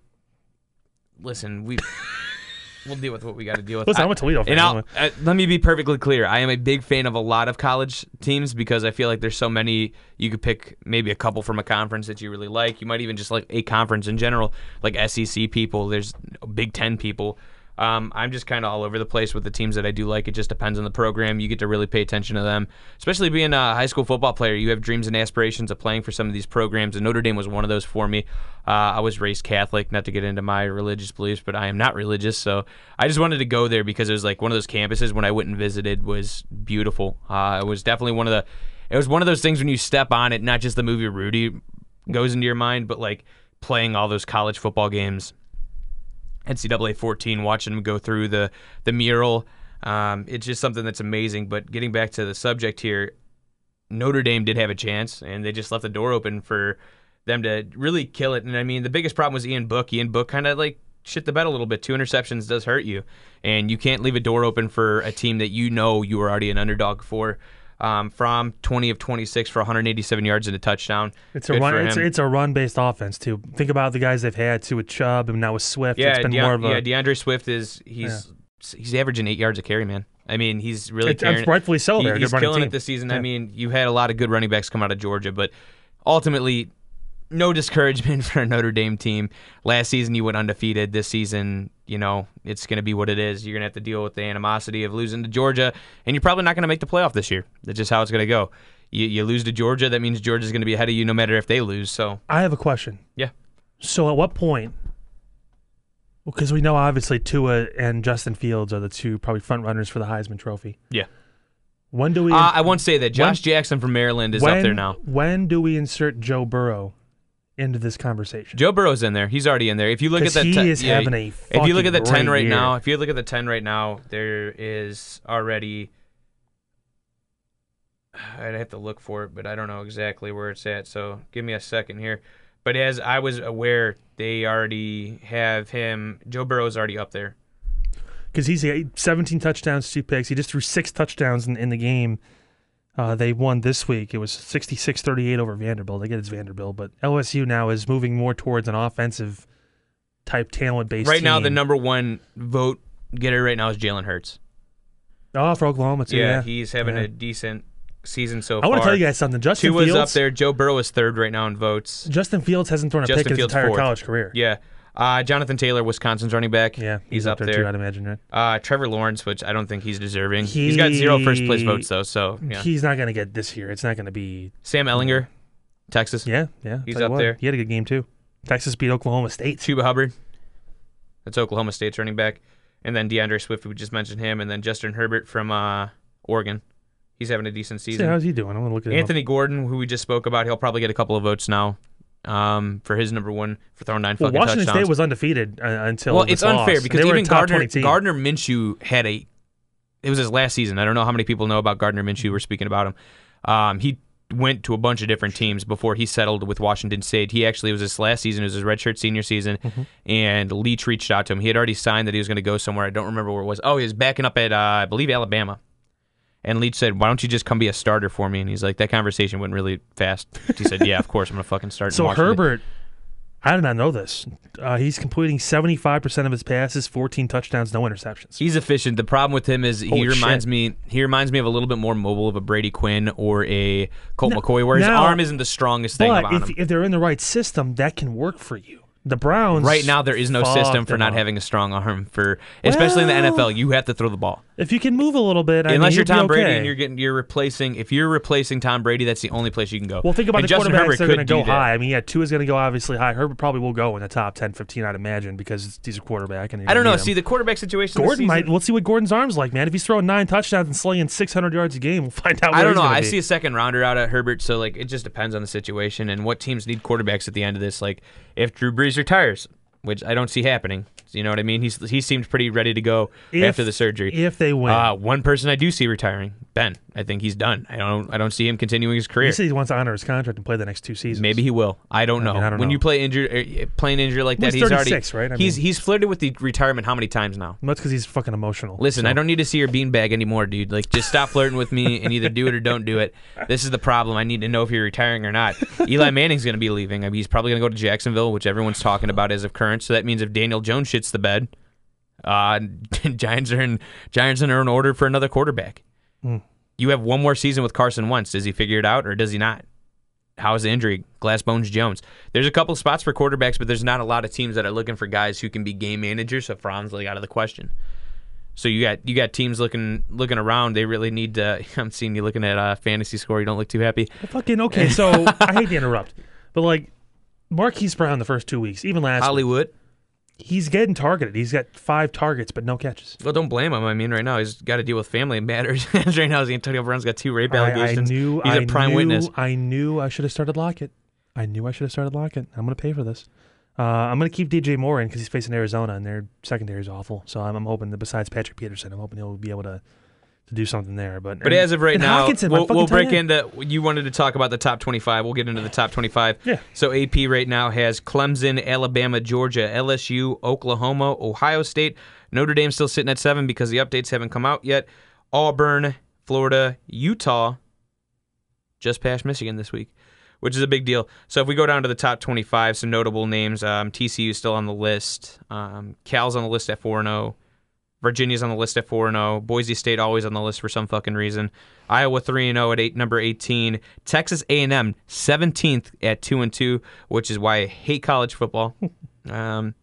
Listen, we'll deal with what we got to deal with. Listen, I'm a Toledo fan. And let me be perfectly clear. I am a big fan of a lot of college teams because I feel like there's so many. You could pick maybe a couple from a conference that you really like. You might even just like a conference in general, like SEC people. There's Big Ten people. I'm just kind of all over the place with the teams that I do like. It just depends on the program. You get to really pay attention to them. Especially being a high school football player, you have dreams and aspirations of playing for some of these programs, and Notre Dame was one of those for me. I was raised Catholic, not to get into my religious beliefs, but I am not religious, so I just wanted to go there because it was like one of those campuses when I went and visited was beautiful. It was definitely one of those things when you step on it, not just the movie Rudy goes into your mind, but like playing all those college football games. NCAA 14, watching them go through the mural. It's just something that's amazing. But getting back to the subject here, Notre Dame did have a chance, and they just left the door open for them to really kill it. And, I mean, the biggest problem was Ian Book. Ian Book kind of, like, shit the bed a little bit. 2 interceptions does hurt you. And you can't leave a door open for a team that you know you were already an underdog for. From 20 of 26 for 187 yards and a touchdown. It's a run. It's a run-based offense too. Think about the guys they've had too with Chubb and now with Swift. Yeah, it's been more of a, DeAndre Swift is he's averaging 8 yards a carry, man. I mean, he's really carrying it. Rightfully so. He's killing it this season. Yeah. I mean, you had a lot of good running backs come out of Georgia, but ultimately, no discouragement for a Notre Dame team. Last season, you went undefeated. This season, you know, it's going to be what it is. You're going to have to deal with the animosity of losing to Georgia, and you're probably not going to make the playoff this year. That's just how it's going to go. You lose to Georgia, that means Georgia's going to be ahead of you no matter if they lose. So I have a question. Yeah. So at what point, because we know obviously Tua and Justin Fields are the two probably front runners for the Heisman Trophy. Yeah. When do we? I won't say that. Josh Jackson from Maryland is up there now. When do we insert Joe Burrow into this conversation? Joe Burrow's in there. He's already in there. If you look at that, if you look at the 10 right now, there is already. I'd have to look for it, but I don't know exactly where it's at. So give me a second here. But as I was aware, they already have him. Joe Burrow's already up there because he's 17 touchdowns, 2 picks. He just threw 6 touchdowns in the game. They won this week. It was 66-38 over Vanderbilt. I get it's Vanderbilt, but LSU now is moving more towards an offensive-type talent-based team. Right now, the #1 vote getter right now is Jalen Hurts. Oh, for Oklahoma, too. Yeah, he's having a decent season so far. I want to tell you guys something. Justin Fields... Tua's up there. Joe Burrow is 3rd right now in votes. Justin Fields hasn't thrown a pick in his entire college career. Yeah. Jonathan Taylor, Wisconsin's running back. Yeah, he's up there too, I'd imagine, right? Trevor Lawrence, which I don't think he's deserving. He's got 0 first-place votes, though, so yeah. He's not going to get this year. It's not going to be... Sam Ehlinger, Texas. Yeah. He's up there. He had a good game, too. Texas beat Oklahoma State. Chuba Hubbard. That's Oklahoma State's running back. And then DeAndre Swift, we just mentioned him. And then Justin Herbert from Oregon. He's having a decent season. See, how's he doing? I'm going to look at him. Anthony Gordon, who we just spoke about, he'll probably get a couple of votes now. For his #1 for throwing 9 fucking touchdowns. Washington State was undefeated until this it's unfair loss. Because even Gardner Minshew had it was his last season. I don't know how many people know about Gardner Minshew. We're speaking about him. He went to a bunch of different teams before he settled with Washington State. He actually, it was his last season. It was his redshirt senior season, and Leach reached out to him. He had already signed that he was going to go somewhere. I don't remember where it was. Oh, he was backing up at, I believe, Alabama. And Leach said, "Why don't you just come be a starter for me?" And he's like, "That conversation went really fast." He said, "Yeah, of course, I'm gonna fucking start." So Herbert, I did not know this. He's completing 75% of his passes, 14 touchdowns, no interceptions. He's efficient. The problem with him is he reminds me of a little bit more mobile of a Brady Quinn or a Colt McCoy, where his arm isn't the strongest thing about him. But if they're in the right system, that can work for you. The Browns right now there is no system for not having a strong arm for especially in the NFL. You have to throw the ball. If you can move a little bit, unless you're Tom Brady and you're replacing Tom Brady, that's the only place you can go. Well, think about the quarterbacks. They're going to go high. I mean, Tua's going to go obviously high. Herbert probably will go in the top 10, 15, I'd imagine, because he's a quarterback. And I don't know. See the quarterback situation. Gordon might. We'll see what Gordon's arm's like, man. If he's throwing 9 touchdowns and slinging 600 yards a game, we'll find out. I don't know. I see a second rounder out at Herbert, so like it just depends on the situation and what teams need quarterbacks at the end of this. Like if Drew Brees retires, which I don't see happening. You know what I mean? He seemed pretty ready to go after the surgery. If they win, one person I do see retiring, Ben. I think he's done. I don't see him continuing his career. He said he wants to honor his contract and play the next two seasons. Maybe he will. I don't know. When you play injury like that, he's 36, already. Right? He's flirted with the retirement how many times now? That's because he's fucking emotional. Listen, so. I don't need to see your beanbag anymore, dude. Like, just stop flirting with me and either do it or don't do it. This is the problem. I need to know if you're retiring or not. Eli Manning's going to be leaving. I mean, he's probably going to go to Jacksonville, which everyone's talking about as of current. So that means if Daniel Jones shits the bed, Giants are in order for another quarterback. Mm. You have one more season with Carson Wentz. Does he figure it out or does he not? How is the injury? Glass Bones Jones. There's a couple spots for quarterbacks, but there's not a lot of teams that are looking for guys who can be game managers. So Fromm's like out of the question. So you got teams looking around. They really need to. I'm seeing you looking at fantasy score. You don't look too happy. Fucking okay. So I hate to interrupt, but like Marquise Brown the first 2 weeks, even last Hollywood. Week, he's getting targeted. He's got 5 targets, but no catches. Well, don't blame him. I mean, right now, he's got to deal with family matters. Right now, Antonio Brown's got 2 rape allegations. He's a prime witness. I knew I should have started Lockett. I'm going to pay for this. I'm going to keep DJ Moore in because he's facing Arizona, and their secondary is awful. So I'm hoping that besides Patrick Peterson, I'm hoping he'll be able to do something there. But as of right now, we'll break into – you wanted to talk about the top 25. We'll get into the top 25. Yeah. So AP right now has Clemson, Alabama, Georgia, LSU, Oklahoma, Ohio State. Notre Dame still sitting at 7 because the updates haven't come out yet. Auburn, Florida, Utah just passed Michigan this week, which is a big deal. So if we go down to the top 25, some notable names, TCU is still on the list. Cal's on the list at 4-0. Virginia's on the list at 4-0. Boise State always on the list for some fucking reason. Iowa 3-0 at number 18. Texas A&M 17th at 2-2, which is why I hate college football. UCF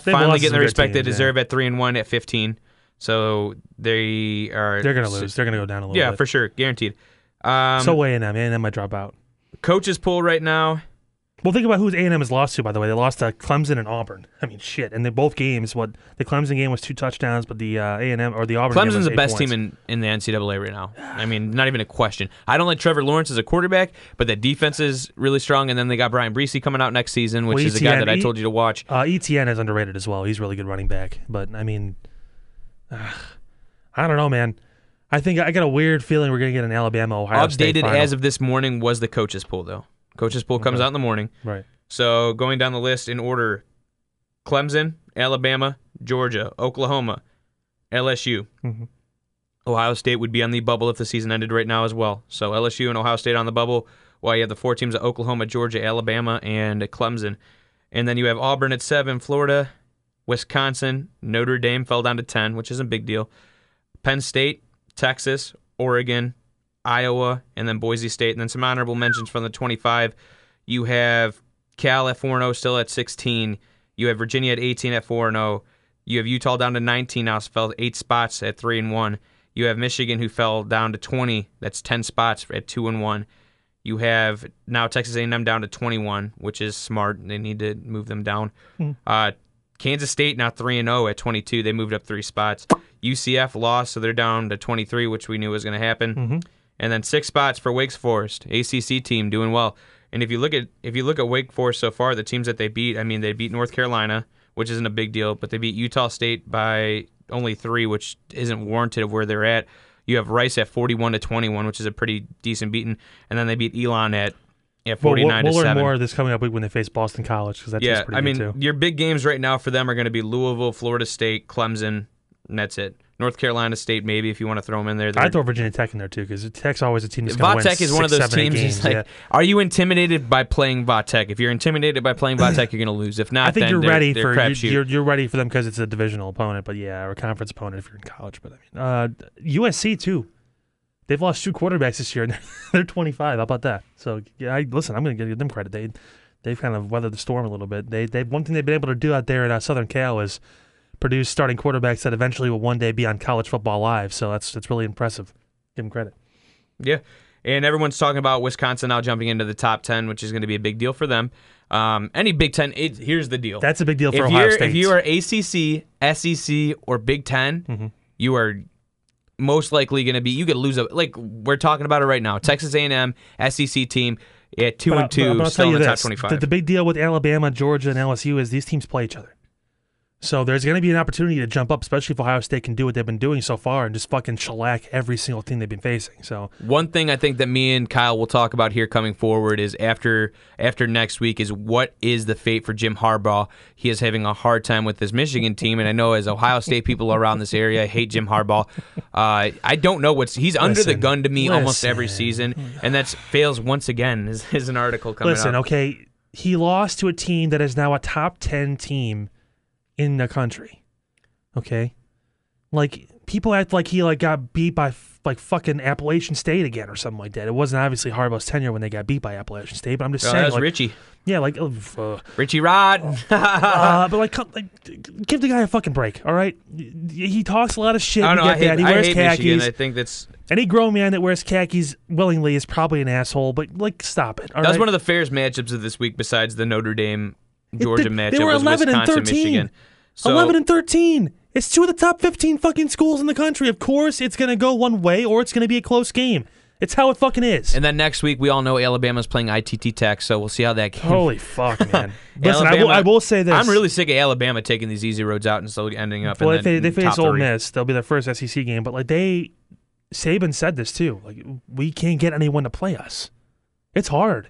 finally getting the respect they deserve at 3-1 at 15. So they are. They're gonna lose. They're gonna go down a little. Yeah, bit. For sure, guaranteed. So A&M might drop out. Coaches poll right now. Well, think about who A&M has lost to, by the way. They lost to Clemson and Auburn. I mean, shit. And they both games, the Clemson game was 2 touchdowns, but the A&M or the Auburn game was 8 points. Clemson's the best team in the NCAA right now. I mean, not even a question. I don't like Trevor Lawrence as a quarterback, but that defense is really strong. And then they got Brian Brisey coming out next season, which is a guy that I told you to watch. ETN is underrated as well. He's really good running back. But, I mean, I don't know, man. I think I got a weird feeling we're going to get an Alabama-Ohio State final. Updated as of this morning was the coaches poll, though. Coach's poll comes out in the morning. Right. So going down the list in order, Clemson, Alabama, Georgia, Oklahoma, LSU. Mm-hmm. Ohio State would be on the bubble if the season ended right now as well. So LSU and Ohio State on the bubble, while you have the 4 teams of Oklahoma, Georgia, Alabama, and Clemson. And then you have Auburn at 7, Florida, Wisconsin, Notre Dame fell down to 10, which isn't a big deal. Penn State, Texas, Oregon, Iowa, and then Boise State. And then some honorable mentions from the 25. You have Cal at 4-0, still at 16. You have Virginia at 18 at 4-0. You have Utah down to 19 now, so fell 8 spots at 3-1. You have Michigan, who fell down to 20. That's 10 spots at 2-1. You have now Texas A&M down to 21, which is smart. They need to move them down. Mm. Kansas State now 3-0 at 22. They moved up 3 spots. UCF lost, so they're down to 23, which we knew was going to happen. Mm-hmm. And then 6 spots for Wake Forest, ACC team doing well. And if you look at Wake Forest so far, the teams that they beat, I mean, they beat North Carolina, which isn't a big deal, but they beat Utah State by only 3, which isn't warranted of where they're at. You have Rice at 41-21, which is a pretty decent beating, and then they beat Elon at 49-7. We'll learn more of this coming up week when they face Boston College, because that team's pretty good too. Yeah, I mean, your big games right now for them are going to be Louisville, Florida State, Clemson, and that's it. North Carolina State, maybe, if you want to throw them in there. I'd throw Virginia Tech in there, too, because Tech's always a team that's going to win Tech is 6, one of those 7 teams. Like, yeah. Are you intimidated by playing Va Tech? If you're intimidated by playing Va Tech, you're going to lose. If not, I think then you're ready for them because it's a divisional opponent, but yeah, or a conference opponent if you're in college. But I mean, USC, too. They've lost 2 quarterbacks this year, and they're 25. How about that? So, yeah, listen, I'm going to give them credit. They've kind of weathered the storm a little bit. One thing they've been able to do out there in Southern Cal is produce starting quarterbacks that eventually will one day be on College Football Live. So that's really impressive. Give him credit. Yeah. And everyone's talking about Wisconsin now jumping into the top 10, which is going to be a big deal for them. Any Big Ten, here's the deal. That's a big deal for Ohio State. If you are ACC, SEC, or Big Ten, mm-hmm. you are most likely going to be – you could lose – like, we're talking about it right now. Texas A&M, SEC team – Yeah, 2-2, still in the top 25. The big deal with Alabama, Georgia, and LSU is these teams play each other. So there's going to be an opportunity to jump up, especially if Ohio State can do what they've been doing so far and just fucking shellac every single team they've been facing. So one thing I think that me and Kyle will talk about here coming forward is after next week is what is the fate for Jim Harbaugh. He is having a hard time with this Michigan team, and I know as Ohio State people around this area, I hate Jim Harbaugh. I don't know what's – he's under the gun to me almost every season, and that fails once again is an article coming up. Okay, he lost to a team that is now a top 10 team in the country, okay? Like, people act like he got beat by fucking Appalachian State again or something like that. It wasn't obviously Harbaugh's tenure when they got beat by Appalachian State, but I'm just saying. That was Richie. Yeah, Richie Rod. But give the guy a fucking break, all right? He talks a lot of shit. He wears khakis. Michigan. I think that's... Any grown man that wears khakis willingly is probably an asshole, but, stop it. That was one of the fairest matchups of this week besides the Notre Dame Georgia matchup. They were 11 and 13. Michigan. So, 11 and 13. It's two of the top 15 fucking schools in the country. Of course, it's going to go one way or it's going to be a close game. It's how it fucking is. And then next week, we all know Alabama's playing ITT Tech, so we'll see how that goes. Holy fuck, man. Listen, I will say this. I'm really sick of Alabama taking these easy roads out and slowly ending up in the top three. They face Ole Miss. They'll be their first SEC game. But, Saban said this, too. We can't get anyone to play us. It's hard.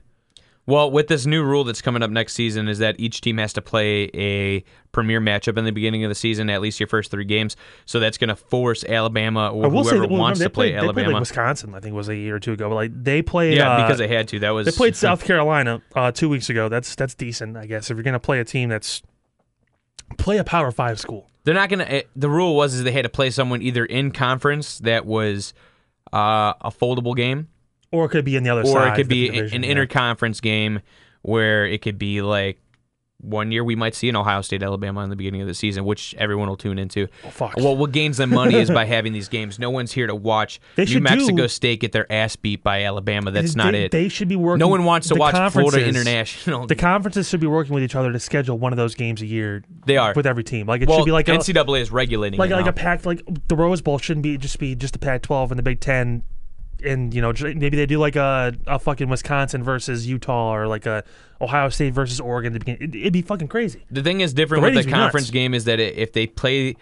Well, with this new rule that's coming up next season is that each team has to play a premier matchup in the beginning of the season, at least your first three games. So that's going to force Alabama or whoever wants to play Alabama. They played Wisconsin, I think, was a year or two ago. But they played, because they had to. That was they played South Carolina 2 weeks ago. That's decent, I guess. If you're going to play a team that's play a Power 5 school, they're not going to. The rule was they had to play someone either in conference that was a foldable game. Or it could be on the other side. Or it could be an interconference game where it could be one year we might see an Ohio State Alabama in the beginning of the season, which everyone will tune into. Oh, fuck. Well, what gains them money is by having these games. No one's here to watch New Mexico State get their ass beat by Alabama. That's not it. They should be working. No one wants to watch Florida International. The conferences should be working with each other to schedule one of those games a year. They are with every team. It should be NCAA is regulating a pack. The Rose Bowl shouldn't be just the Pac-12 and the Big Ten. And, maybe they do a fucking Wisconsin versus Utah or a Ohio State versus Oregon at the beginning. It'd be fucking crazy. The thing is different with the conference game is that if they play...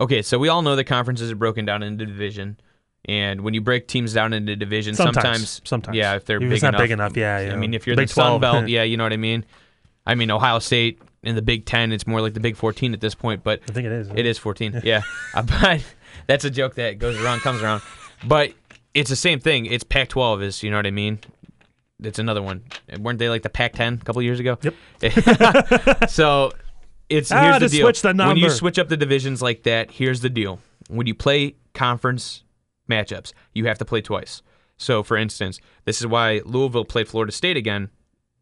Okay, so we all know the conferences are broken down into division. And when you break teams down into division, sometimes yeah, if they're big enough. If it's not big enough, yeah. I mean, if you're the Sun Belt, yeah, you know what I mean? I mean, Ohio State in the Big Ten, it's more like the Big 14 at this point. But I think it is. It is 14, yeah. But that's a joke that goes around, comes around. But... It's the same thing. It's Pac-12 is, you know what I mean? It's another one. Weren't they the Pac-10 a couple years ago? Yep. So here's the deal. Switch the number. When you switch up the divisions like that, here's the deal. When you play conference matchups, you have to play twice. So, for instance, this is why Louisville played Florida State again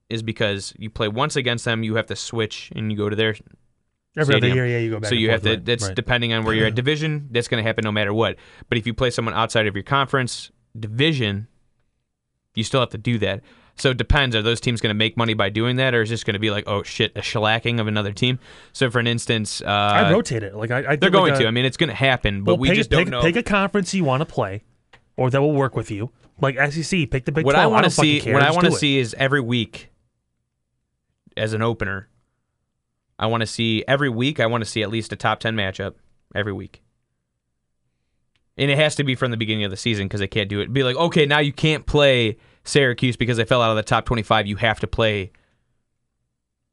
is because you play once against them, you have to switch, and you go to their stadium. Every other year, yeah, you go back. So you have to. Right. That's right. Depending on where you're at division. That's going to happen no matter what. But if you play someone outside of your conference division, you still have to do that. So it depends. Are those teams going to make money by doing that, or is this going to be a shellacking of another team? So for an instance, I rotate it. They're going to. I mean, it's going to happen, but we just don't know. Pick a conference you want to play, or that will work with you. Like SEC, pick the Big 12. What I want to see is every week as an opener. I want to see at least a top 10 matchup every week. And it has to be from the beginning of the season because they can't do it. Be okay, now you can't play Syracuse because they fell out of the top 25. You have to play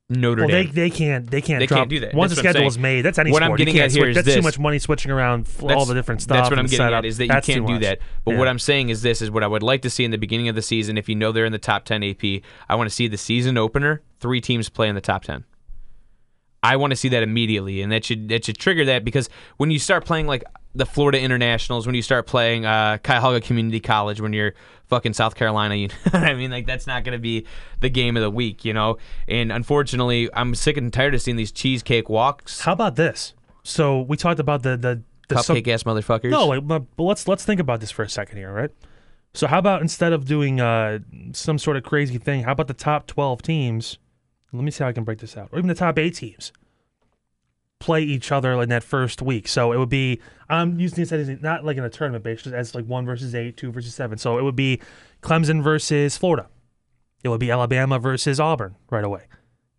Notre Dame. They can't do that. Once the schedule is made, that's any sport. What I'm getting at here is that's too much money switching around all the different stuff. That's what I'm getting at is that you can't do that. But what I'm saying is this is what I would like to see in the beginning of the season. If you know they're in the top 10 AP, I want to see the season opener, 3 teams play in the top 10. I want to see that immediately, and that should trigger that because when you start playing the Florida Internationals, when you start playing Cuyahoga Community College, when you're fucking South Carolina, you know what I mean? That's not going to be the game of the week, you know? And unfortunately, I'm sick and tired of seeing these cheesecake walks. How about this? So we talked about the cupcake-ass motherfuckers. No, let's think about this for a second here, right? So how about instead of doing some sort of crazy thing, how about the top 12 teams... Let me see how I can break this out. Or even the top 8 teams play each other in that first week. So it would be, I'm using this as not in a tournament basis, as 1 versus 8, 2 versus 7. So it would be Clemson versus Florida. It would be Alabama versus Auburn right away.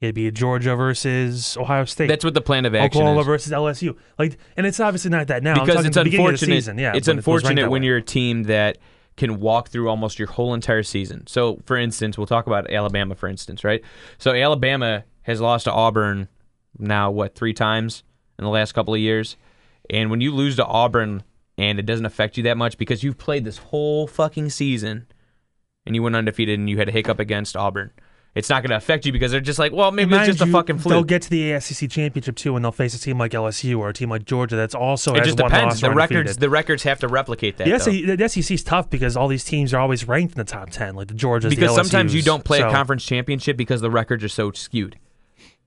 It'd be Georgia versus Ohio State. That's what the plan of action Oklahoma is. Versus LSU. Like, and it's obviously not that now. Because it's unfortunate. Yeah, it's unfortunate when you're a team that can walk through almost your whole entire season. So, for instance, we'll talk about Alabama, for instance, right? So Alabama has lost to Auburn now, what, 3 times in the last couple of years? And when you lose to Auburn and it doesn't affect you that much because you've played this whole fucking season and you went undefeated and you had a hiccup against Auburn, it's not going to affect you because they're just like, well, maybe it's just a fucking fluke. They'll get to the ACC championship too, and they'll face a team like LSU or a team like Georgia that's also has one loss. It just depends. The records have to replicate that. The SEC's tough because all these teams are always ranked in the top 10, like the Georgias, because the LSUs, sometimes you don't play a conference championship because the records are so skewed.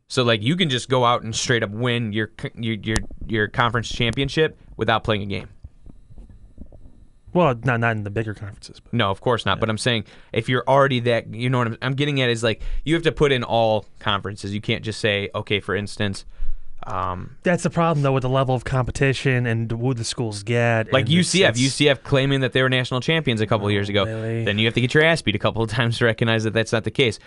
So like you can just go out and straight up win your conference championship without playing a game. Well, not in the bigger conferences. But. No, of course not. Yeah. But I'm saying if you're already that, you know what I'm getting at is like you have to put in all conferences. You can't just say, okay, for instance. That's the problem, though, with the level of competition and who the schools get. Like UCF. UCF claiming that they were national champions a couple of years ago. Really? Then you have to get your ass beat a couple of times to recognize that that's not the case.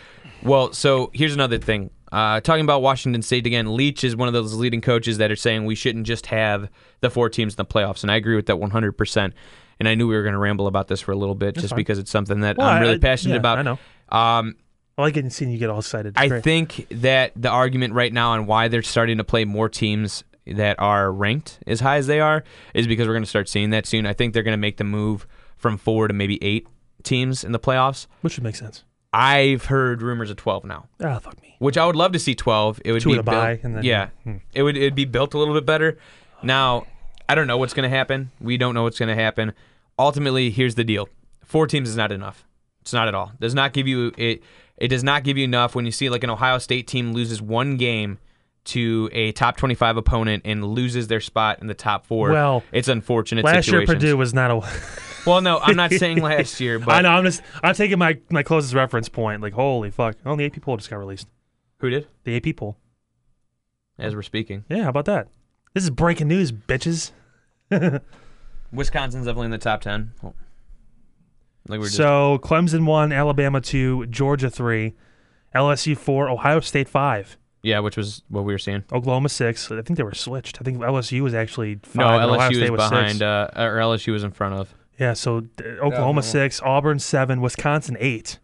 Well, so here's another thing. Talking about Washington State again, Leach is one of those leading coaches that are saying we shouldn't just have the 4 teams in the playoffs, and I agree with that 100%. And I knew we were going to ramble about this for a little bit because it's something that I'm really passionate about. I know. I like seeing you get all excited. I think that the argument right now on why they're starting to play more teams that are ranked as high as they are is because we're going to start seeing that soon. I think they're going to make the move from 4 to maybe 8 teams in the playoffs. Which would make sense. I've heard rumors of 12 now. Oh, fuck me. Which I would love to see 12. It would be built, and then, it'd be built a little bit better. Now, I don't know what's going to happen. We don't know what's going to happen. Ultimately, here's the deal: 4 teams is not enough. It's not at all. Does not give you it. It does not give you enough when you see like an Ohio State team loses 1 game to a top 25 opponent and loses their spot in the top 4. Well, it's unfortunate. Last year, Purdue was not a. Well, no, I'm not saying last year, but I know I'm taking my closest reference point. Like, holy fuck! Only the AP poll just got released. Who did? The AP poll. As we're speaking. Yeah, how about that? This is breaking news, bitches. Wisconsin's definitely in the top 10. Oh. Like we're so Clemson 1, Alabama 2, Georgia 3, LSU 4, Ohio State 5. Yeah, which was what we were seeing. Oklahoma 6. I think they were switched. I think LSU was actually 5. No, LSU was behind, or LSU was in front of. Yeah, so Oklahoma 6, Auburn 7, Wisconsin 8,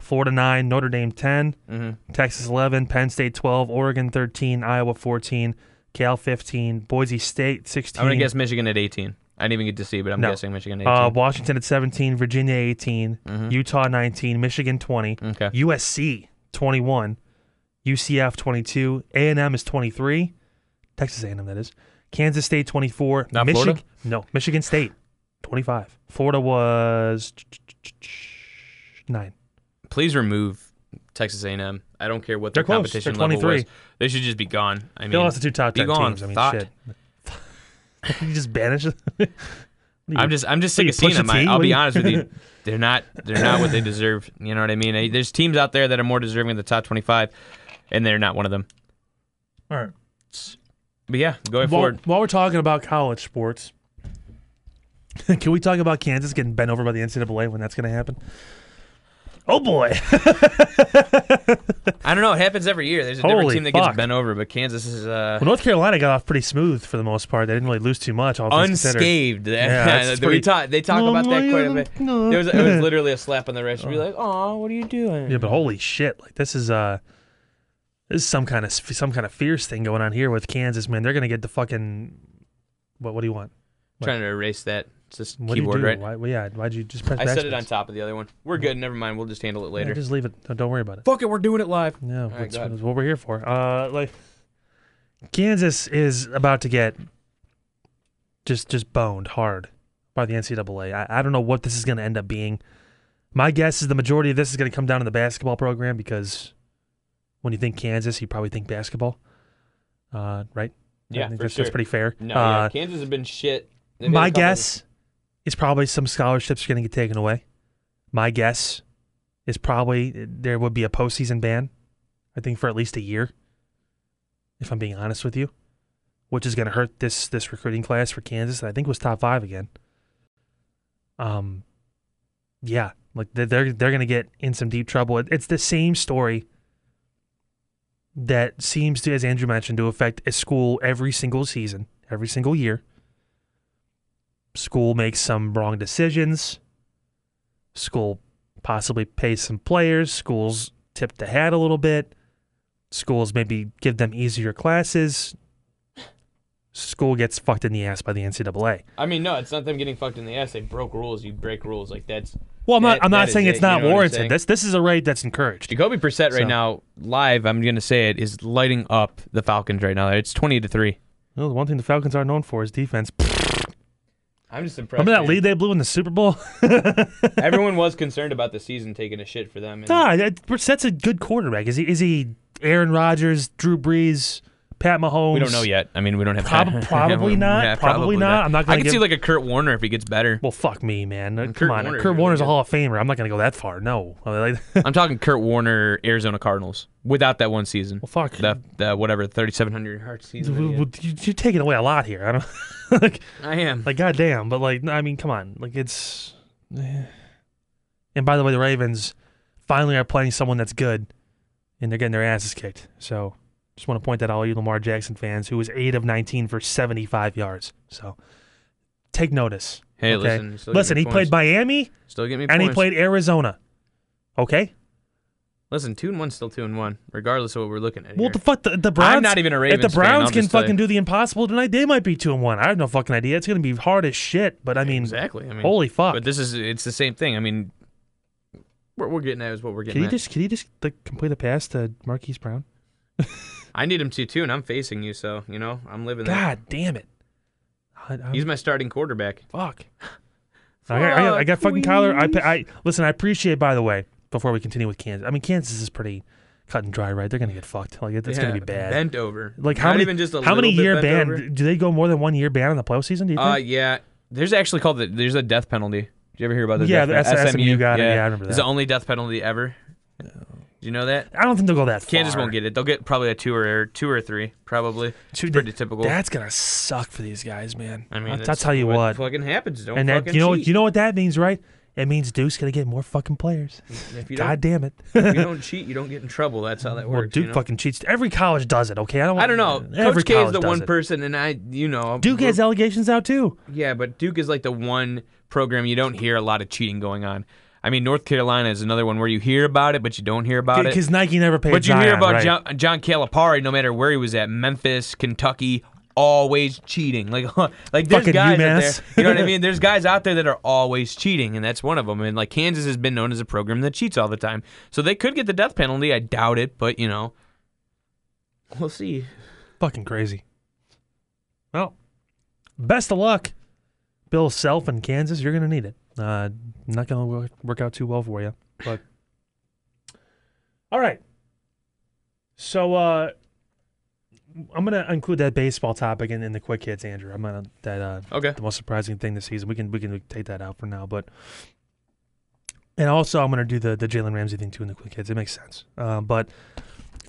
Florida 9, Notre Dame 10, Texas 11, Penn State 12, Oregon 13, Iowa 14, Cal 15, Boise State 16. I'm going to guess Michigan at 18. I didn't even get to see, but I'm guessing Michigan at 18. Washington at 17, Virginia 18, Utah 19, Michigan 20, USC 21, UCF 22, A&M is 23, Texas A&M that is, Kansas State 24, not Florida? No, Michigan State 25. Florida was 9. Please remove Texas A&M. I don't care what their competition level was. They should just be gone. I mean, they lost the 2 top 10 teams. I mean, shit. You just banish them. I'm just sick of seeing them. I'll be honest with you. They're not what they deserve. You know what I mean? There's teams out there that are more deserving of the top 25, and they're not one of them. All right. But yeah, going forward. While we're talking about college sports, can we talk about Kansas getting bent over by the NCAA when that's going to happen? Oh, boy. I don't know. It happens every year. There's a different team that gets bent over, but Kansas is... Well, North Carolina got off pretty smooth for the most part. They didn't really lose too much. Unscathed. Yeah, they talk about that quite a bit. It was literally a slap on the wrist. You'd be like, oh, what are you doing? Yeah, but holy shit. Like, this is some kind of fierce thing going on here with Kansas, man. They're going to get the fucking... What do you want? What? Trying to erase that. It's this keyboard, right? Why'd you just press backspace? I set it on top of the other one. We're good. Never mind. We'll just handle it later. Yeah, just leave it. Don't worry about it. Fuck it. We're doing it live. Yeah, that's what we're here for. Kansas is about to get just boned hard by the NCAA. I don't know what this is going to end up being. My guess is the majority of this is going to come down to the basketball program because when you think Kansas, you probably think basketball, right? Yeah, I think that's pretty fair. No, yeah. Kansas has been shit. My guess... It's probably some scholarships are going to get taken away. My guess is probably there would be a postseason ban, I think, for at least a year, if I'm being honest with you, which is going to hurt this recruiting class for Kansas that I think was top 5 again. Yeah, Like they're going to get in some deep trouble. It's the same story that seems to, as Andrew mentioned, to affect a school every single season, every single year. School makes some wrong decisions. School possibly pays some players. Schools tip the hat a little bit. Schools maybe give them easier classes. School gets fucked in the ass by the NCAA. I mean, no, it's not them getting fucked in the ass. They broke rules. You break rules. Like, that's... Well, I'm not saying it's not warranted. This is a raid that's encouraged. Jacoby Brissett right now, live, I'm going to say it, is lighting up the Falcons right now. It's 20-3. Well, the one thing the Falcons are known for is defense. I'm just impressed. Remember that lead they blew in the Super Bowl? Everyone was concerned about the season taking a shit for them. Nah, Brissett's a good quarterback. Is he Aaron Rodgers, Drew Brees, Pat Mahomes? We don't know yet. I mean, we don't have probably not. Yeah, probably not. I'm not going to see like a Kurt Warner if he gets better. Well, fuck me, man. Kurt Warner's a Hall of Famer. I'm not going to go that far. No. I'm talking Kurt Warner, Arizona Cardinals, without that one season. Well, fuck. The whatever 3,700 yard season. You're taking away a lot here. I don't. I am. Like, goddamn. But, like, I mean, come on. Like, it's. And by the way, the Ravens finally are playing someone that's good, and they're getting their asses kicked. So. Just want to point that out to all you Lamar Jackson fans, who was 8 of 19 for 75 yards. So take notice. Hey, okay? Listen, he played Miami. Still get me points. And he played Arizona. Okay? Listen, 2-1 still 2-1, regardless of what we're looking at. Well, here. The fuck, the Browns. I'm not even a Ravens fan. If the Browns can fucking do the impossible tonight, they might be 2-1. I have no fucking idea. It's going to be hard as shit, but I mean, exactly. I mean, holy fuck. But it's the same thing. I mean, what we're getting at is what we're getting at. Can you just like, complete a pass to Marquise Brown? I need him to, too, and I'm facing you, so, you know, I'm living there. God damn it. He's my starting quarterback. Fuck. I got fucking Kyler. Listen, I appreciate, by the way, before we continue with Kansas. I mean, Kansas is pretty cut and dry, right? They're going to get fucked. Like, it's going to be bad. Bent over. Like, how many year ban? Over. Do they go more than 1 year ban in the playoff season, do you think? Yeah. There's actually there's a death penalty. Did you ever hear about this? Yeah, the SMU got it. Yeah, I remember that. It's the only death penalty ever. No. Do you know that? I don't think they'll go that far. Kansas won't get it. They'll get probably a 2 or 3, probably. It's pretty typical. That's gonna suck for these guys, man. I mean, I'll tell you what fucking happens. Don't and fucking cheat. You know what that means, right? It means Duke's gonna get more fucking players. God damn it! If you don't cheat, you don't get in trouble. That's how that works. Well, Duke fucking cheats. Every college does it. Okay, I don't know. Coach K is the one person, and Duke has allegations out too. Yeah, but Duke is like the one program you don't hear a lot of cheating going on. I mean, North Carolina is another one where you hear about it, but you don't hear about it. Because Nike never paid attention. But you hear about John Calipari, no matter where he was at, Memphis, Kentucky, always cheating. Like there's fucking guys out there. You know what I mean? There's guys out there that are always cheating, and that's one of them. And, like, Kansas has been known as a program that cheats all the time. So they could get the death penalty. I doubt it, but, you know, we'll see. Fucking crazy. Well, best of luck, Bill Self in Kansas. You're going to need it. Not going to work out too well for you, but all right. So I'm going to include that baseball topic in the quick hits, Andrew. I'm gonna that okay. The most surprising thing this season. We can take that out for now, but and also I'm going to do the Jalen Ramsey thing too in the quick hits. It makes sense, but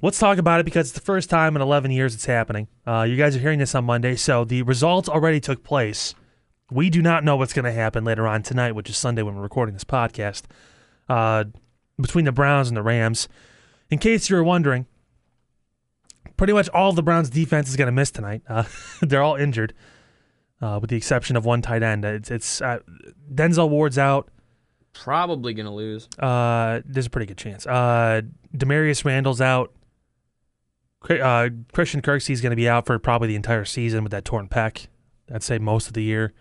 let's talk about it because it's the first time in 11 years it's happening. You guys are hearing this on Monday, so the results already took place. We do not know what's going to happen later on tonight, which is Sunday when we're recording this podcast, between the Browns and the Rams. In case you were wondering, pretty much all of the Browns' defense is going to miss tonight. They're all injured, with the exception of one tight end. It's Denzel Ward's out. Probably going to lose. There's a pretty good chance. Demarius Randall's out. Christian Kirksey's going to be out for probably the entire season with that torn pec. I'd say most of the year.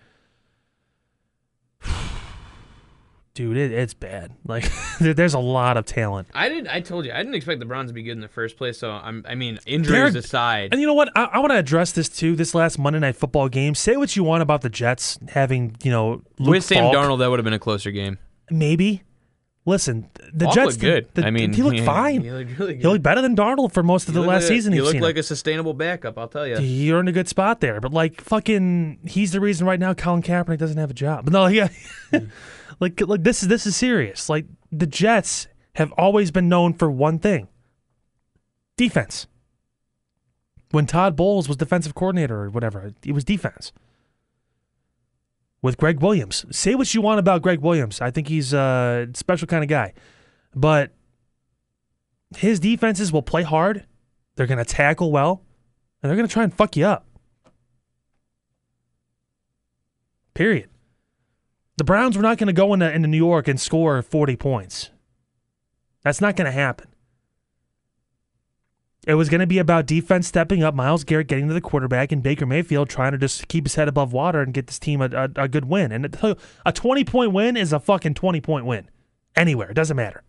Dude, it's bad. Like, there's a lot of talent. I told you, I didn't expect the Browns to be good in the first place. So I mean, injuries aside. And you know what? I want to address this too. This last Monday Night Football game. Say what you want about the Jets having, you know, Luke with Sam Falk. Darnold, that would have been a closer game. Maybe. Listen, the Falk Jets. Looked good. He looked fine. He looked really good. He looked better than Darnold for most of the last season. He looked like a sustainable backup. I'll tell you. He earned a good spot there, but like fucking, he's the reason right now Colin Kaepernick doesn't have a job. But no, Like this is serious. Like the Jets have always been known for one thing. Defense. When Todd Bowles was defensive coordinator or whatever, it was defense. with Greg Williams. Say what you want about Greg Williams. I think he's a special kind of guy. But his defenses will play hard. They're going to tackle well. And they're going to try and fuck you up. Period. The Browns were not going to go into New York and score 40 points. That's not going to happen. It was going to be about defense stepping up, Myles Garrett getting to the quarterback, and Baker Mayfield trying to just keep his head above water and get this team a good win. And a 20-point win is a fucking 20-point win. Anywhere. It doesn't matter.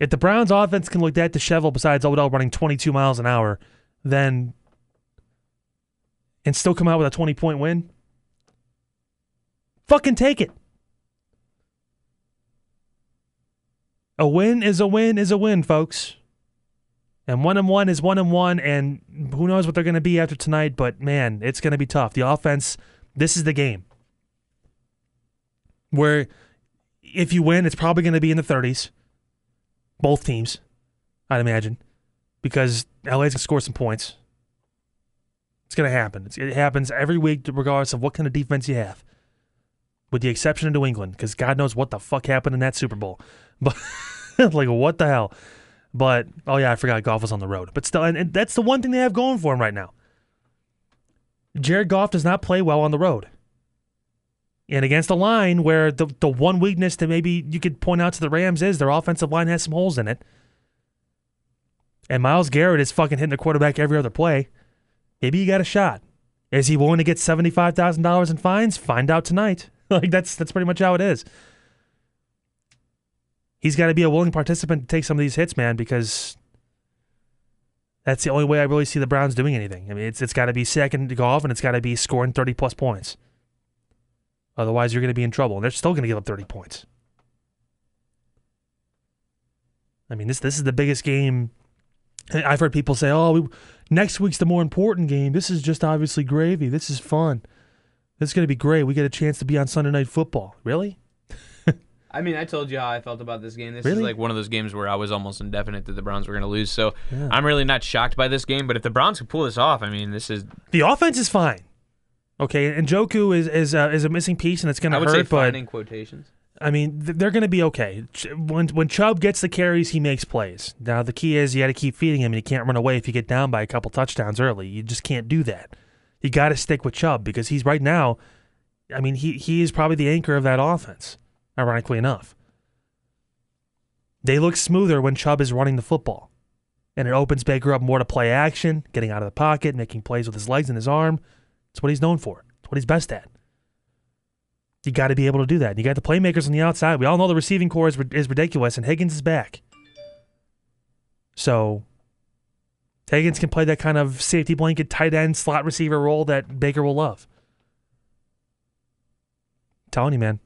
If the Browns' offense can look that disheveled besides Odell running 22 miles an hour, then and still come out with a 20-point win, fucking take it. A win is a win is a win, folks. And 1-1 is 1-1, and who knows what they're going to be after tonight, but man, it's going to be tough. The offense, this is the game where if you win, it's probably going to be in the 30s. Both teams, I'd imagine, because LA's going to score some points. It's going to happen. It happens every week regardless of what kind of defense you have. With the exception of New England, because God knows what the fuck happened in that Super Bowl. But like, what the hell? But, oh yeah, I forgot Goff was on the road. But still, and that's the one thing they have going for him right now. Jared Goff does not play well on the road. And against a line where the one weakness that maybe you could point out to the Rams is their offensive line has some holes in it. And Myles Garrett is fucking hitting the quarterback every other play. Maybe you got a shot. Is he willing to get $75,000 in fines? Find out tonight. Like, that's pretty much how it is. He's got to be a willing participant to take some of these hits, man, because that's the only way I really see the Browns doing anything. I mean, it's got to be second to Goff, and it's got to be scoring 30-plus points. Otherwise, you're going to be in trouble, and they're still going to give up 30 points. I mean, this is the biggest game. I've heard people say, oh, next week's the more important game. This is just obviously gravy. This is fun. This is going to be great. We get a chance to be on Sunday Night Football. Really? I mean, I told you how I felt about this game. This is like one of those games where I was almost indefinite that the Browns were going to lose. So yeah. I'm really not shocked by this game. But if the Browns can pull this off, I mean, this is... The offense is fine. Okay, and Njoku is a missing piece, and it's going to hurt. I would say fine in quotations. I mean, they're going to be okay. When Chubb gets the carries, he makes plays. Now, the key is you got to keep feeding him, and you can't run away if you get down by a couple touchdowns early. You just can't do that. You got to stick with Chubb because he's right now, I mean, he is probably the anchor of that offense, ironically enough. They look smoother when Chubb is running the football, and it opens Baker up more to play action, getting out of the pocket, making plays with his legs and his arm. It's what he's known for. It's what he's best at. You got to be able to do that. You got the playmakers on the outside. We all know the receiving core is ridiculous, and Higgins is back. So Higgins can play that kind of safety blanket, tight end, slot receiver role that Baker will love. I'm telling you, man.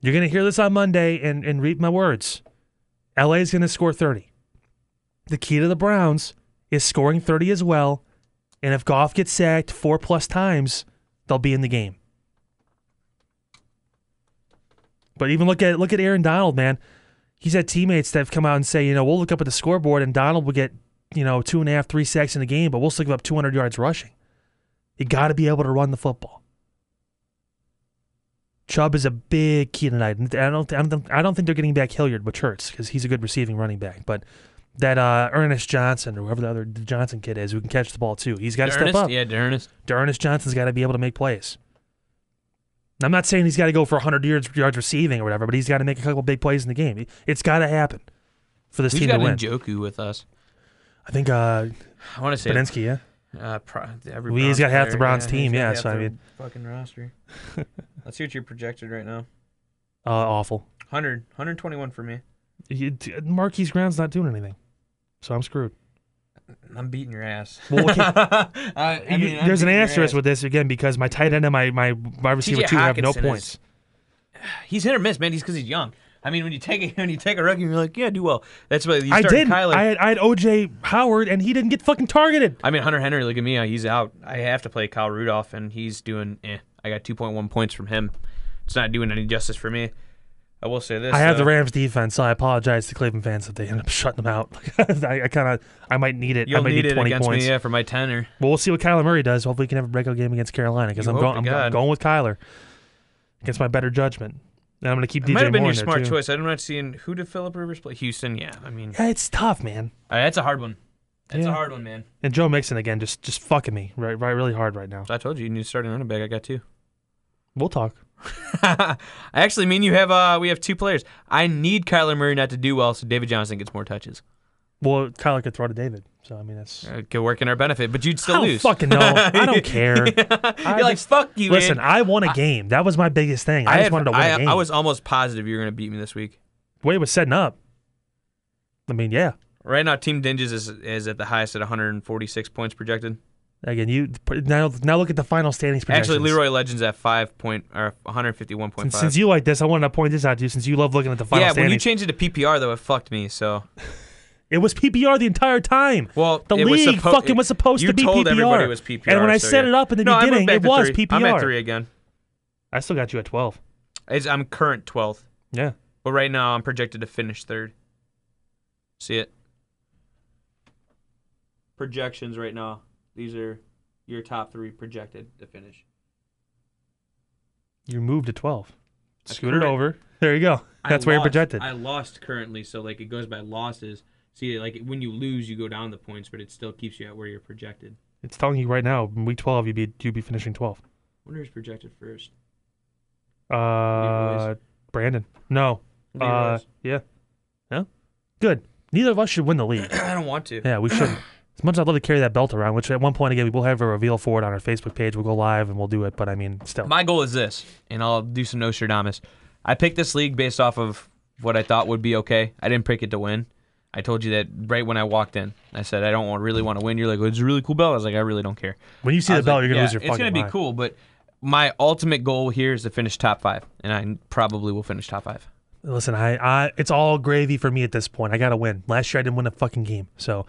You're going to hear this on Monday and read my words. LA is going to score 30. The key to the Browns is scoring 30 as well. And if Goff gets sacked 4+ times, they'll be in the game. But even look at Aaron Donald, man. He's had teammates that have come out and say, you know, we'll look up at the scoreboard and Donald will get, you know, 2.5, 3 sacks in a game, but we'll still give up 200 yards rushing. You got to be able to run the football. Chubb is a big key tonight. I don't think they're getting back Hilliard, which hurts because he's a good receiving running back, but. That Ernest Johnson or whoever the Johnson kid is who can catch the ball too. He's got to step up. Yeah, D'Ernest Johnson's got to be able to make plays. I'm not saying he's got to go for 100 yards receiving or whatever, but he's got to make a couple big plays in the game. It's got to happen for this team to win. We've got Njoku with us. I think I want to say Beninsky, yeah. He's got half the Browns team, yeah. So I mean, fucking roster. Let's see what you're projected right now. Awful. 121 for me. Marquise Brown's not doing anything. So I'm screwed. I'm beating your ass. Well, okay. There's an asterisk with this, again, because my tight end and my receiver, too, have no points. He's hit or miss, man. He's because he's young. I mean, when you take a rookie, you're like, yeah, do well. That's why you started Kyler. I had O.J. Howard, and he didn't get fucking targeted. I mean, Hunter Henry, look at me. He's out. I have to play Kyle Rudolph, and he's doing I got 2.1 points from him. It's not doing any justice for me. I will say this. I have the Rams defense, so I apologize to Cleveland fans if they end up shutting them out. I might need it. I might need 20 against points. Me, yeah, for my tenner. Well, we'll see what Kyler Murray does. Hopefully, he can have a breakout game against Carolina because I'm going with Kyler against my better judgment. And I'm going to keep DJ Moore. It might have been your smart choice. I'm not seeing who did Philip Rivers play. Houston, yeah. I mean, yeah, it's tough, man. That's a hard one. That's a hard one, man. And Joe Mixon again, just fucking me right really hard right now. I told you need to start a running back. I got two. We'll talk. I actually mean you have. We have two players. I need Kyler Murray not to do well, so David Johnson gets more touches. Well, Kyler could throw to David, so I mean that's could work in our benefit. But you'd still lose. Fucking no, I don't care. You're like fuck you. Listen, man. I won a game. That was my biggest thing. I just wanted to win a game. I was almost positive you were going to beat me this week. The way it was setting up. I mean, yeah. Right now, Team Dinges is at the highest at 146 points projected. Again, you now look at the final standings projections. Actually, Leroy Legend's at 151.5. Since you like this, I wanted to point this out to you since you love looking at the final standings. Yeah, when you changed it to PPR, though, it fucked me, so. It was PPR the entire time. Well, the league fucking was supposed to be PPR. You told everybody it was PPR. And when I set it up in the beginning, it was PPR. I'm at 3 again. I still got you at 12. I'm current 12th. Yeah. But right now, I'm projected to finish 3rd. See it? Projections right now. These are your top 3 projected to finish. You moved to 12. Scoot it over. There you go. That's where you're projected. I lost currently, so like it goes by losses. See, like when you lose, you go down the points, but it still keeps you at where you're projected. It's telling you right now, in week 12, you'd be finishing 12th. I wonder who's projected first. Brandon. No. Yeah. No. Good. Neither of us should win the league. I don't want to. Yeah, we shouldn't. As much as I'd love to carry that belt around, which at one point, again, we will have a reveal for it on our Facebook page. We'll go live and we'll do it, but I mean, still. My goal is this, and I'll do some Nostradamus. I picked this league based off of what I thought would be okay. I didn't pick it to win. I told you that right when I walked in. I said, I don't really want to win. You're like, well, it's a really cool belt. I was like, I really don't care. When you see the belt, like, you're going to lose your fucking mind. It's going to be cool, but my ultimate goal here is to finish top 5, and I probably will finish top 5. Listen, I it's all gravy for me at this point. I got to win. Last year, I didn't win a fucking game, so...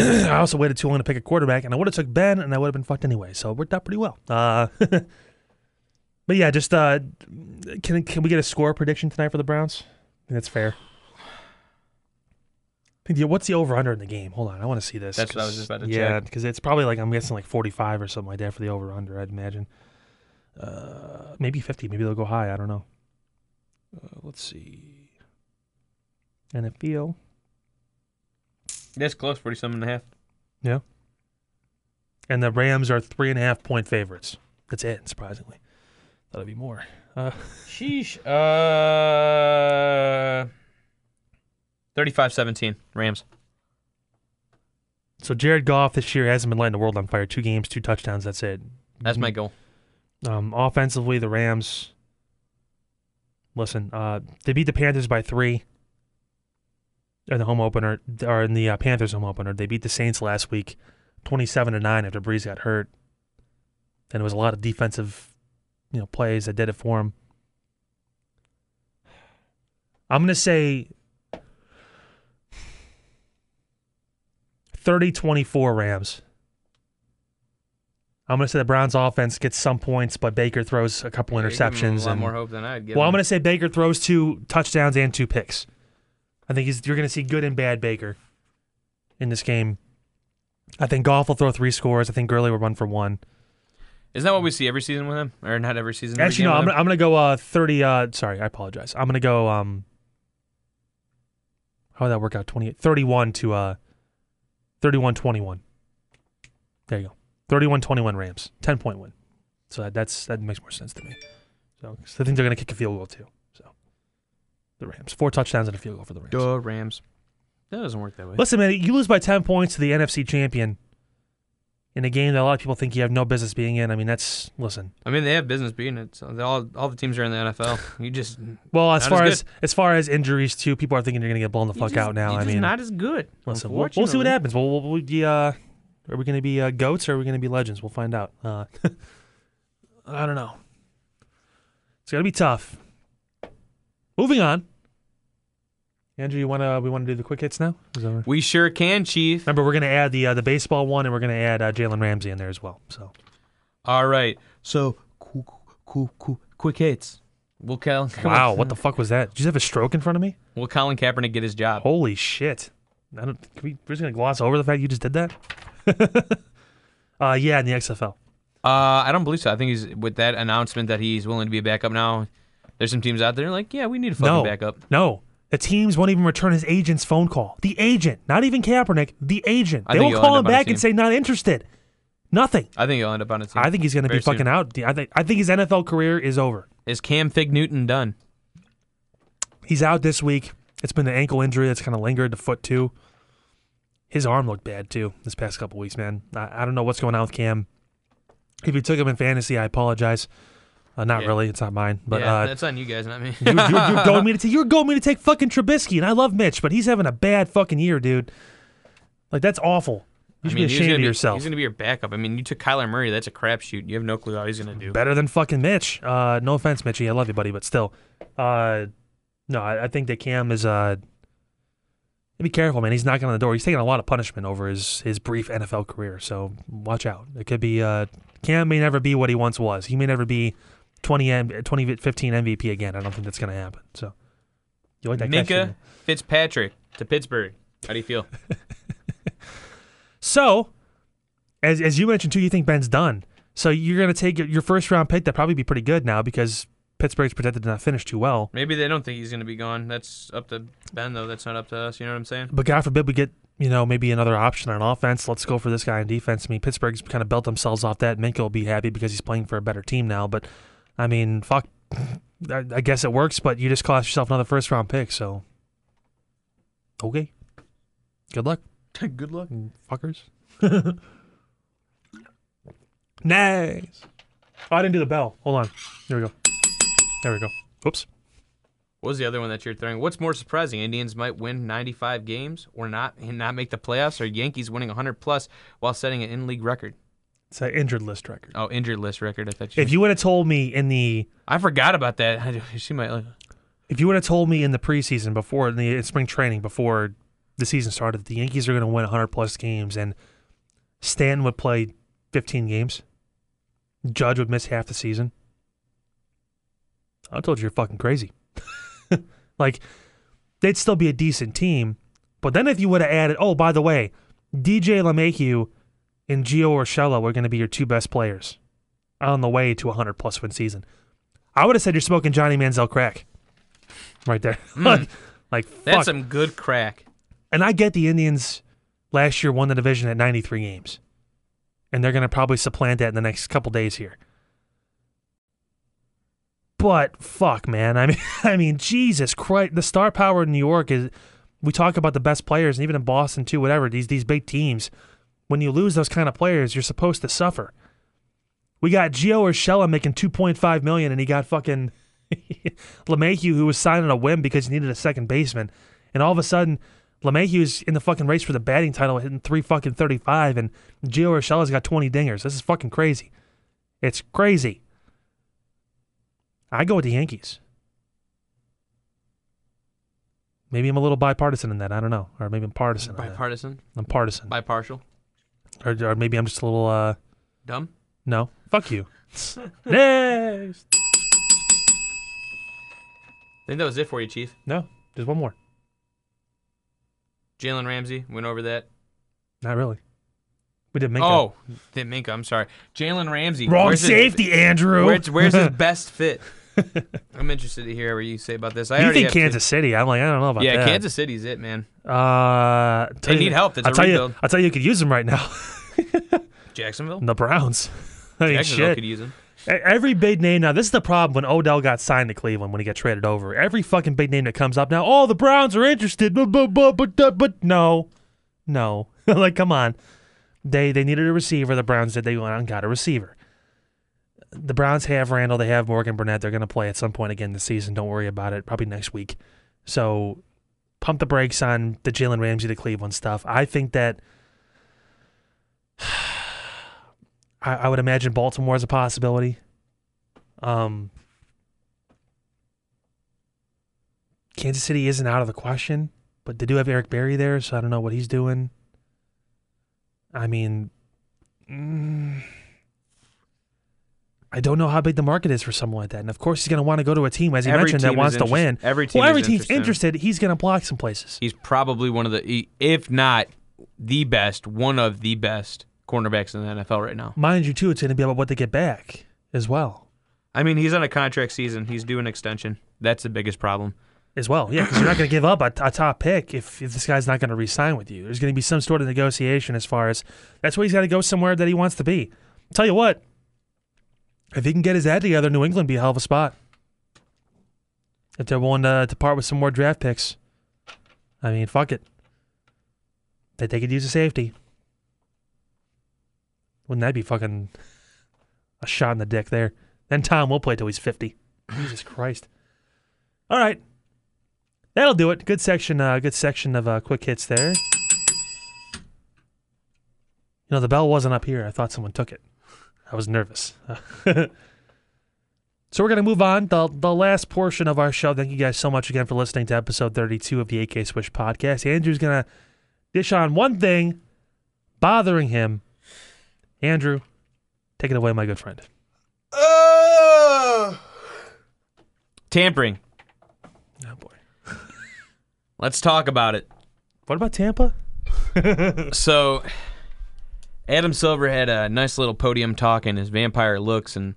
I also waited too long to pick a quarterback, and I would have took Ben, and I would have been fucked anyway. So it worked out pretty well. But yeah, just can we get a score prediction tonight for the Browns? I think that's fair. What's the over/under in the game? Hold on, I want to see this. That's what I was just about to check. Yeah, because it's probably like I'm guessing like 45 or something like that for the over/under. I'd imagine. Maybe 50. Maybe they'll go high. I don't know. Let's see. NFL. That's close, 47.5. Yeah. And the Rams are 3.5-point favorites. That's it, surprisingly. Thought it'd be more. Sheesh. 35-17, Rams. So Jared Goff this year hasn't been lighting the world on fire. 2 games, 2 touchdowns, that's it. That's my goal. Offensively, the Rams, listen, they beat the Panthers by 3. In the home opener, or in the Panthers home opener, they beat the Saints last week, 27-9 after Breeze got hurt, and it was a lot of defensive, plays that did it for him. I'm gonna say 30-24 Rams. I'm gonna say the Browns' offense gets some points, but Baker throws a couple interceptions. A lot more hope than I'd give. Well, I'm gonna say Baker throws 2 touchdowns and 2 picks. I think you're going to see good and bad Baker in this game. I think Goff will throw 3 scores. I think Gurley will run for 1. Isn't that what we see every season with him? Or not every season? Actually, no. I'm going to go 30. Sorry, I apologize. I'm going to go. How did that work out? 31 to 31-21. There you go. 31-21 Rams. 10-point win. So that makes more sense to me. So I think they're going to kick a field goal too. The Rams. 4 touchdowns and a field goal for the Rams. Duh, Rams. That doesn't work that way. Listen, man, you lose by 10 points to the NFC champion in a game that a lot of people think you have no business being in. I mean, that's, listen. I mean, they have business being in it. So all the teams are in the NFL. You just well, as far as injuries too, people are thinking you're going to get blown the fuck out now. I mean, not as good. Listen, we'll see what happens. We'll be, are we going to be goats or are we going to be legends? We'll find out. I don't know. It's going to be tough. Moving on, Andrew, we want to do the quick hits now. We sure can, Chief. Remember, we're going to add the baseball one, and we're going to add Jalen Ramsey in there as well. So, all right, so cool, quick hits. Will Colin? Wow, what the fuck was that? Did you have a stroke in front of me? Will Colin Kaepernick get his job? Holy shit! We're just gonna gloss over the fact you just did that. Yeah, in the XFL. I don't believe so. I think he's with that announcement that he's willing to be a backup now. There's some teams out there like, yeah, we need a fucking backup. No. The teams won't even return his agent's phone call. The agent, not even Kaepernick, the agent. They will call him back and say not interested. Nothing. I think he'll end up on a team. I think he's going to be fucking out. I think his NFL career is over. Is Cam Fig-Newton done? He's out this week. It's been the ankle injury that's kind of lingered, the foot too. His arm looked bad too this past couple weeks, man. I don't know what's going on with Cam. If you took him in fantasy, I apologize. Not really. It's not mine. But yeah, that's on you guys, not me. You're going me to take fucking Trubisky, and I love Mitch, but he's having a bad fucking year, dude. Like, that's awful. You should be ashamed of yourself. He's going to be your backup. I mean, you took Kyler Murray. That's a crapshoot. You have no clue how he's going to do. Better than fucking Mitch. No offense, Mitchie. I love you, buddy, but still. No, I think that Cam is... Be careful, man. He's knocking on the door. He's taking a lot of punishment over his brief NFL career, so watch out. It could be... Cam may never be what he once was. He may never be... 2015 MVP again. I don't think that's going to happen. So, you like that Minkah Fitzpatrick to Pittsburgh. How do you feel? So, as you mentioned too, you think Ben's done. So you're going to take your first round pick. That'd probably be pretty good now because Pittsburgh's projected to not finish too well. Maybe they don't think he's going to be gone. That's up to Ben though. That's not up to us. You know what I'm saying? But God forbid we get maybe another option on offense. Let's go for this guy on defense. I mean, Pittsburgh's kind of built themselves off that. Minkah will be happy because he's playing for a better team now, but. I mean, fuck, I guess it works, but you just cost yourself another first-round pick, so. Okay. Good luck. Good luck, fuckers. Nice. Oh, I didn't do the bell. Hold on. There we go. Whoops. What was the other one that you're throwing? What's more surprising? Indians might win 95 games or not and not make the playoffs, or Yankees winning 100-plus while setting an in-league record? It's an injured list record. Oh, injured list record. I thought you. If you would have told me in the, I forgot about that. If you would have told me in the preseason before in spring training before the season started, the Yankees are going to win 100-plus games and Stanton would play 15 games, Judge would miss half the season. I told you you're fucking crazy. Like, they'd still be a decent team, but then if you would have added, oh by the way, DJ LeMahieu. And Gio Urshela were going to be your two best players on the way to a 100-plus win season. I would have said you're smoking Johnny Manziel crack right there. Like fuck. That's some good crack. And I get the Indians last year won the division at 93 games, and they're going to probably supplant that in the next couple days here. But fuck, man. I mean, Jesus Christ, the star power in New York is. We talk about the best players, and even in Boston too. Whatever these big teams. When you lose those kind of players, you're supposed to suffer. We got Gio Urshela making $2.5 million, and he got fucking LeMahieu, who was signed on a whim because he needed a second baseman. And all of a sudden, LeMahieu's in the fucking race for the batting title, hitting 3 fucking 35, and Gio Urshela's got 20 dingers. This is fucking crazy. It's crazy. I go with the Yankees. Maybe I'm a little bipartisan in that. I don't know. Or maybe I'm partisan. Bipartisan? I'm partisan. Bipartial? Or maybe I'm just a little dumb. No, fuck you. Next. I think that was it for you, Chief. No, just one more. Jalen Ramsey went over that. Not really. We did Minkah. Oh, did Minkah? I'm sorry. Jalen Ramsey. Wrong safety, Andrew. Where's his best fit? I'm interested to hear what you say about this. You think Kansas City? I'm like, I don't know about that. Yeah, Kansas City's it, man. They need help. That's a rebuild. I'll tell you, could use them right now. Jacksonville, the Browns. I mean, Jacksonville could use them. Every big name now. This is the problem when Odell got signed to Cleveland when he got traded over. Every fucking big name that comes up now. Oh, the Browns are interested, but no, like come on. They needed a receiver. The Browns did. They went out and got a receiver. The Browns have Randall. They have Morgan Burnett. They're going to play at some point again this season. Don't worry about it. Probably next week. So pump the brakes on the Jalen Ramsey to Cleveland stuff. I think that I would imagine Baltimore is a possibility. Kansas City isn't out of the question, but they do have Eric Berry there, so I don't know what he's doing. I mean... I don't know how big the market is for someone like that. And, of course, he's going to want to go to a team, as you mentioned, that wants to win. Every team's interested. He's going to block some places. He's probably one of the, if not the best, one of the best cornerbacks in the NFL right now. Mind you, too, it's going to be about what they get back as well. I mean, he's on a contract season. He's due an extension. That's the biggest problem. As well, yeah, because you're not going to give up a top pick if this guy's not going to re-sign with you. There's going to be some sort of negotiation as far as that's where he's got to go somewhere that he wants to be. I'll tell you what, if he can get his ad together, New England would be a hell of a spot. If they're willing to part with some more draft picks, I mean, fuck it. That they could use a safety. Wouldn't that be fucking a shot in the dick there? Then Tom will play till he's 50. Jesus Christ. All right. That'll do it. Good section of quick hits there. You know, the bell wasn't up here. I thought someone took it. I was nervous. So we're going to move on. The last portion of our show. Thank you guys so much again for listening to episode 32 of the 8K Swish podcast. Andrew's going to dish on one thing bothering him. Andrew, take it away, my good friend. Tampering. Oh, boy. Let's talk about it. What about Tampa? So, Adam Silver had a nice little podium talk in his vampire looks and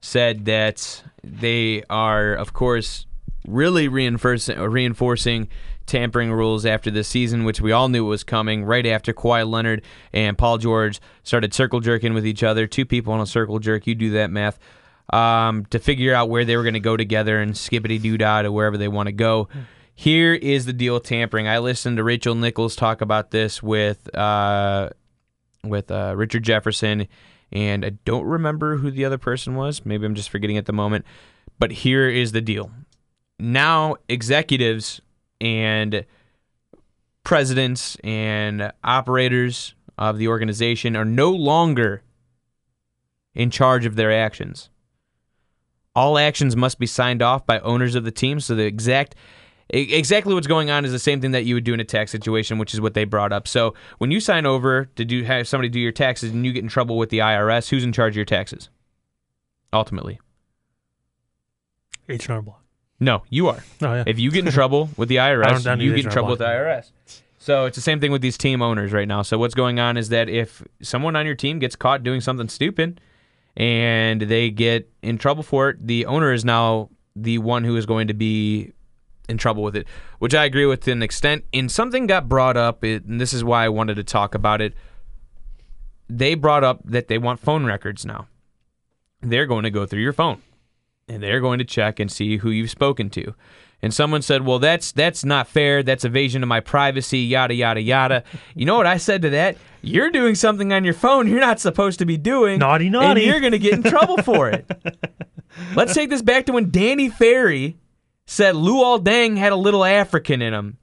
said that they are, of course, really reinforcing tampering rules after this season, which we all knew was coming right after Kawhi Leonard and Paul George started circle jerking with each other. Two people on a circle jerk. You do that math. To figure out where they were going to go together and skippity-doo-dah to wherever they want to go. Here is the deal with tampering. I listened to Rachel Nichols talk about this with Richard Jefferson, and I don't remember who the other person was. Maybe I'm just forgetting at the moment. But here is the deal. Now executives and presidents and operators of the organization are no longer in charge of their actions. All actions must be signed off by owners of the team, so the exactly what's going on is the same thing that you would do in a tax situation, which is what they brought up. So when you sign over to have somebody do your taxes and you get in trouble with the IRS, who's in charge of your taxes? Ultimately. H&R Block. No, you are. Oh, yeah. If you get in trouble with the IRS, you get in trouble with the IRS. So it's the same thing with these team owners right now. So what's going on is that if someone on your team gets caught doing something stupid, and they get in trouble for it, the owner is now the one who is going to be in trouble with it, which I agree with to an extent. And something got brought up, and this is why I wanted to talk about it. They brought up that they want phone records now. They're going to go through your phone, and they're going to check and see who you've spoken to. And someone said, well, that's not fair. That's evasion of my privacy, yada, yada, yada. You know what I said to that? You're doing something on your phone you're not supposed to be doing. Naughty, naughty. And you're going to get in trouble for it. Let's take this back to when Danny Ferry said Luol Deng had a little African in him.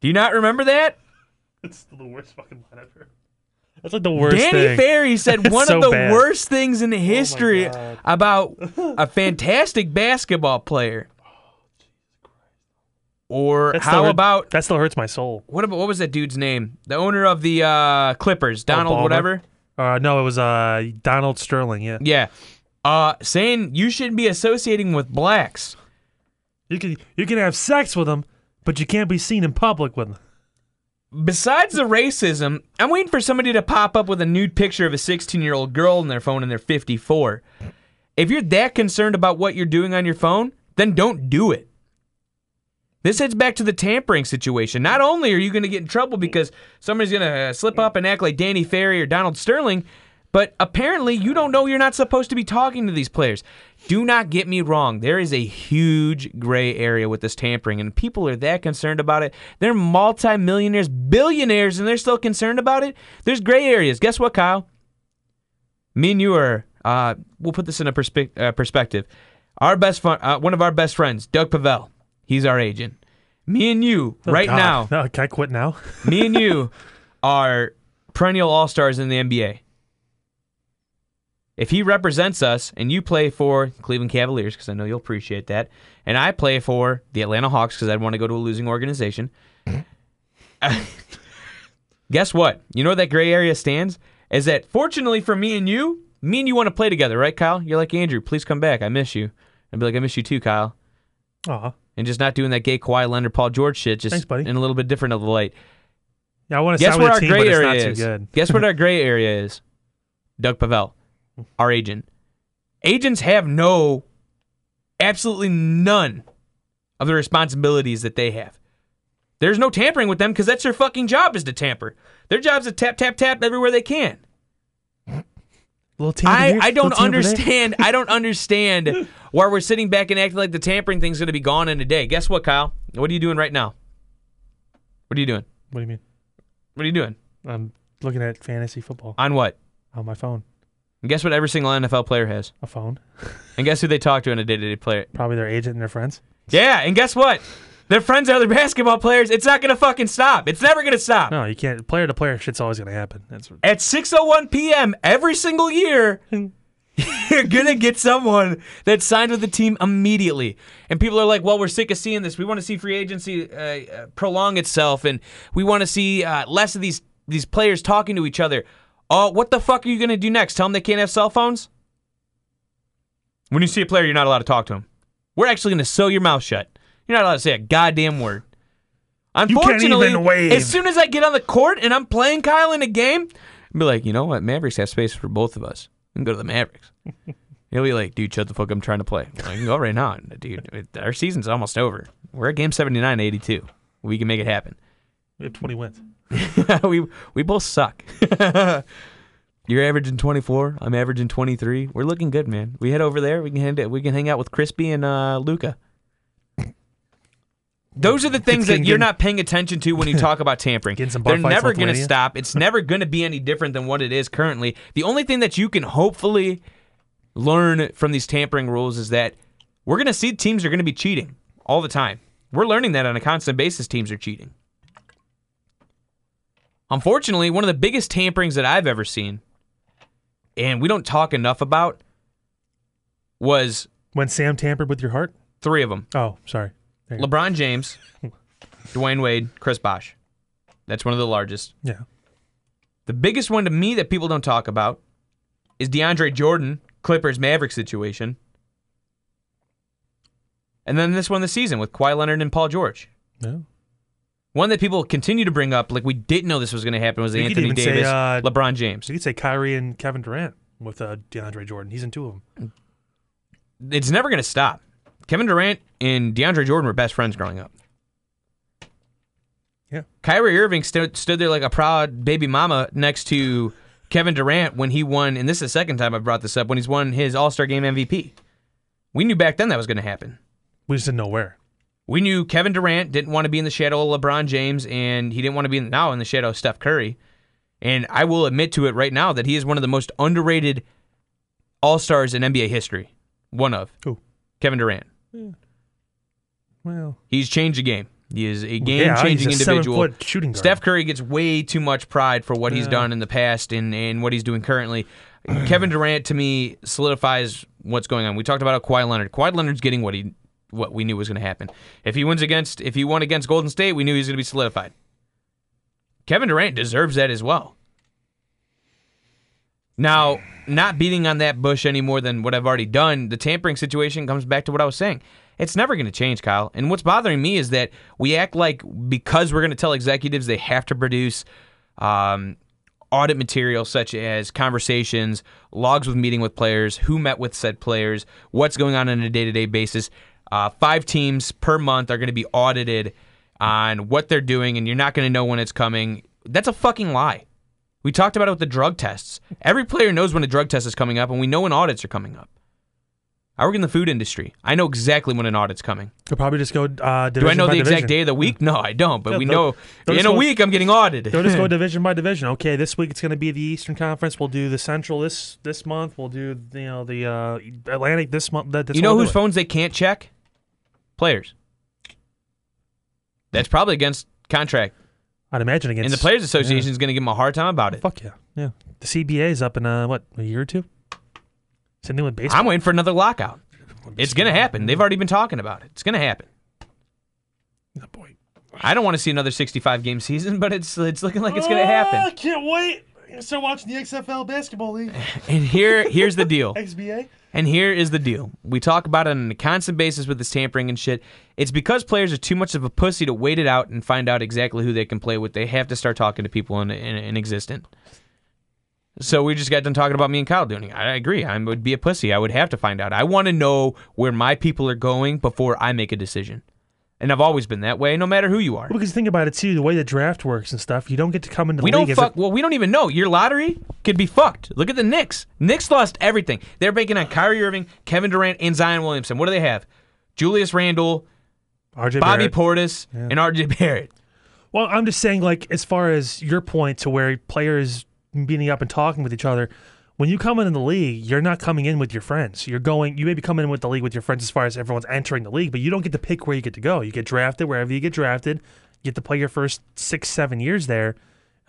Do you not remember that? It's the worst fucking line I've heard. That's like the worst thing. Danny Ferry said one of the worst things in history about a fantastic basketball player. Or how about... That still hurts my soul. What was that dude's name? The owner of the Clippers, Donald whatever? No, it was Donald Sterling, yeah. Yeah. Saying you shouldn't be associating with blacks. You can have sex with them, but you can't be seen in public with them. Besides the racism, I'm waiting for somebody to pop up with a nude picture of a 16-year-old girl on their phone and they're 54. If you're that concerned about what you're doing on your phone, then don't do it. This heads back to the tampering situation. Not only are you going to get in trouble because somebody's going to slip up and act like Danny Ferry or Donald Sterling, but apparently you don't know you're not supposed to be talking to these players. Do not get me wrong. There is a huge gray area with this tampering, and people are that concerned about it. They're multimillionaires, billionaires, and they're still concerned about it. There's gray areas. Guess what, Kyle? Me and you are, we'll put this in a perspective. One of our best friends, Doug Pavel. He's our agent. Me and you, now. No, can I quit now? Me and you are perennial all-stars in the NBA. If he represents us and you play for Cleveland Cavaliers, because I know you'll appreciate that, and I play for the Atlanta Hawks because I'd want to go to a losing organization, guess what? You know where that gray area stands? Is that fortunately for me and you, me and you want to play together, right, Kyle? You're like, Andrew, please come back. I miss you. I'd be like, I miss you too, Kyle. Uh-huh. And just not doing that gay Kawhi Leonard, Paul George shit, just Thanks, buddy. In a little bit different of the light. Yeah, I want to sound with the team, but it's not too good. Guess what our gray area is? Doug Pavel, our agent. Agents have no, absolutely none of the responsibilities that they have. There's no tampering with them because that's their fucking job is to tamper. Their job is to tap, tap, tap everywhere they can. I don't understand why we're sitting back and acting like the tampering thing's going to be gone in a day. Guess what, Kyle? What are you doing right now? What are you doing? What do you mean? What are you doing? I'm looking at fantasy football. On what? On my phone. And guess what every single NFL player has? A phone. And guess who they talk to in a day-to-day player? Probably their agent and their friends. Yeah, and guess what? Their friends are other basketball players. It's not going to fucking stop. It's never going to stop. No, you can't. Player-to-player shit's always going to happen. That's what... At 6:01 p.m. every single year, you're going to get someone that signed with the team immediately. And people are like, well, we're sick of seeing this. We want to see free agency prolong itself, and we want to see less of these players talking to each other. Oh, what the fuck are you going to do next? Tell them they can't have cell phones? When you see a player, you're not allowed to talk to him. We're actually going to sew your mouth shut. You're not allowed to say a goddamn word. Unfortunately, you can't even wave. As soon as I get on the court and I'm playing Kyle in a game, I'll be like, you know what? Mavericks have space for both of us. We can go to the Mavericks. He'll be like, dude, shut the fuck up. I'm trying to play. I can go right now. Dude, our season's almost over. We're at game 79 to 82. We can make it happen. We have 20 wins. we both suck. You're averaging 24. I'm averaging 23. We're looking good, man. We head over there. We can hang out with Crispy and Luca. Those are the things that you're not paying attention to when you talk about tampering. They're never going to stop. It's never going to be any different than what it is currently. The only thing that you can hopefully learn from these tampering rules is that we're going to see teams are going to be cheating all the time. We're learning that on a constant basis teams are cheating. Unfortunately, one of the biggest tamperings that I've ever seen, and we don't talk enough about, was... When Sam tampered with your heart? Three of them. Oh, sorry. LeBron James, Dwayne Wade, Chris Bosh. That's one of the largest. Yeah. The biggest one to me that people don't talk about is DeAndre Jordan, Clippers-Mavericks situation. And then this one this season with Kawhi Leonard and Paul George. Yeah. One that people continue to bring up, like we didn't know this was going to happen, was the Anthony Davis, LeBron James. You could say Kyrie and Kevin Durant with DeAndre Jordan. He's in two of them. It's never going to stop. Kevin Durant and DeAndre Jordan were best friends growing up. Yeah. Kyrie Irving stood there like a proud baby mama next to Kevin Durant when he won, and this is the second time I've brought this up, when he's won his All-Star Game MVP. We knew back then that was going to happen. We just didn't know where. We knew Kevin Durant didn't want to be in the shadow of LeBron James, and he didn't want to be in the shadow of Steph Curry. And I will admit to it right now that he is one of the most underrated All-Stars in NBA history. One of. Who? Kevin Durant. Yeah. Well, he's changed the game. He is a game-changing individual. Shooting guard. Steph Curry gets way too much pride for what he's done in the past and what he's doing currently. Kevin Durant, to me, solidifies what's going on. We talked about Kawhi Leonard. Kawhi Leonard's getting what we knew was going to happen. If he won against Golden State, we knew he was going to be solidified. Kevin Durant deserves that as well. Now, not beating on that bush any more than what I've already done, the tampering situation comes back to what I was saying. It's never going to change, Kyle. And what's bothering me is that we act like because we're going to tell executives they have to produce audit material such as conversations, logs with meeting with players, who met with said players, what's going on a day-to-day basis. 5 teams per month are going to be audited on what they're doing, and you're not going to know when it's coming. That's a fucking lie. We talked about it with the drug tests. Every player knows when a drug test is coming up, and we know when audits are coming up. I work in the food industry. I know exactly when an audit's coming. They'll probably just go division by division. Do I know the exact day of the week? No, I don't, but we know in a week I'm getting audited. They'll just go division by division. Okay, this week it's going to be the Eastern Conference. We'll do the Central this month. We'll do the Atlantic this month. You know whose phones they can't check? Players. That's probably against contract. I'd imagine against... And the Players Association is going to give them a hard time about it. Fuck yeah. Yeah. The CBA is up in, a year or two? Same thing with baseball. I'm waiting for another lockout. It's going to happen. They've already been talking about it. It's going to happen. Oh, boy. I don't want to see another 65-game season, but it's looking like it's going to happen. I can't wait. Start watching the XFL Basketball League. And here's the deal. XBA. And here is the deal. We talk about it on a constant basis with this tampering and shit. It's because players are too much of a pussy to wait it out and find out exactly who they can play with. They have to start talking to people in existence. So we just got done talking about me and Kyle doing it. I agree. I would be a pussy. I would have to find out. I want to know where my people are going before I make a decision. And I've always been that way, no matter who you are. Well, because think about it, too, the way the draft works and stuff, you don't get to come into the league. Well, we don't even know. Your lottery could be fucked. Look at the Knicks. Knicks lost everything. They're banking on Kyrie Irving, Kevin Durant, and Zion Williamson. What do they have? Julius Randle, RJ Bobby Barrett. Portis, yeah. And R.J. Barrett. Well, I'm just saying, like, as far as your point to where players meeting up and talking with each other, when you come into the league, you're not coming in with your friends. You maybe come in with the league with your friends as far as everyone's entering the league, but you don't get to pick where you get to go. You get drafted wherever you get drafted. You get to play your first 6-7 years there,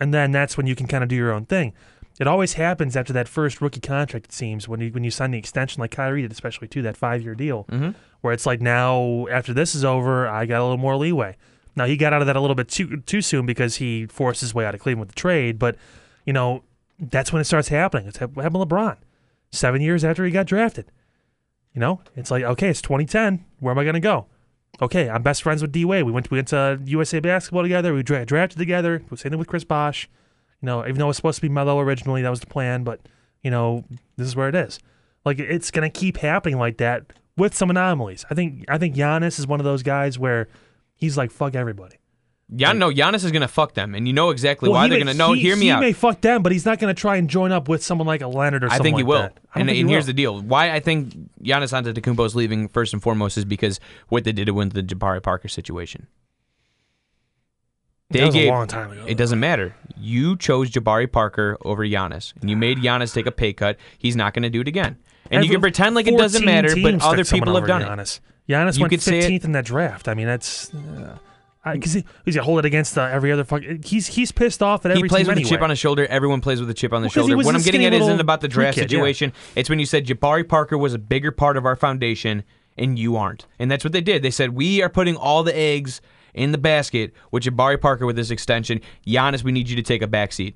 and then that's when you can kind of do your own thing. It always happens after that first rookie contract, it seems, when you sign the extension like Kyrie did, especially, too, that 5-year deal, where it's like, now, after this is over, I got a little more leeway. Now, he got out of that a little bit too soon because he forced his way out of Cleveland with the trade, but, you know, that's when it starts happening. It's happened to LeBron 7 years after he got drafted. You know, it's like, okay, it's 2010. Where am I going to go? Okay, I'm best friends with D-Wade. We went to USA Basketball together. We drafted together. We same thing with Chris Bosh. You know, even though it was supposed to be Melo originally, that was the plan. But, you know, this is where it is. Like, it's going to keep happening like that with some anomalies. I think Giannis is one of those guys where he's like, fuck everybody. Giannis is going to fuck them, and you know exactly why they're going to know. Hear me out. He may fuck them, but he's not going to try and join up with someone like a Leonard or something. I think he will. And here's the deal. Why I think Giannis Antetokounmpo is leaving, first and foremost, is because what they did to win the Jabari Parker situation. That was a long time ago. It doesn't matter. You chose Jabari Parker over Giannis, and you made Giannis take a pay cut. He's not going to do it again. And you can pretend like it doesn't matter, but other people have done it. Giannis went 15th in that draft. I mean, that's... Because he's gonna hold it against every other fucking. He's pissed off at every team. He plays with a chip on his shoulder. Everyone plays with a chip on their shoulder. What I'm getting at isn't about the draft situation. Yeah. It's when you said Jabari Parker was a bigger part of our foundation, and you aren't. And that's what they did. They said we are putting all the eggs in the basket with Jabari Parker with this extension. Giannis, we need you to take a backseat.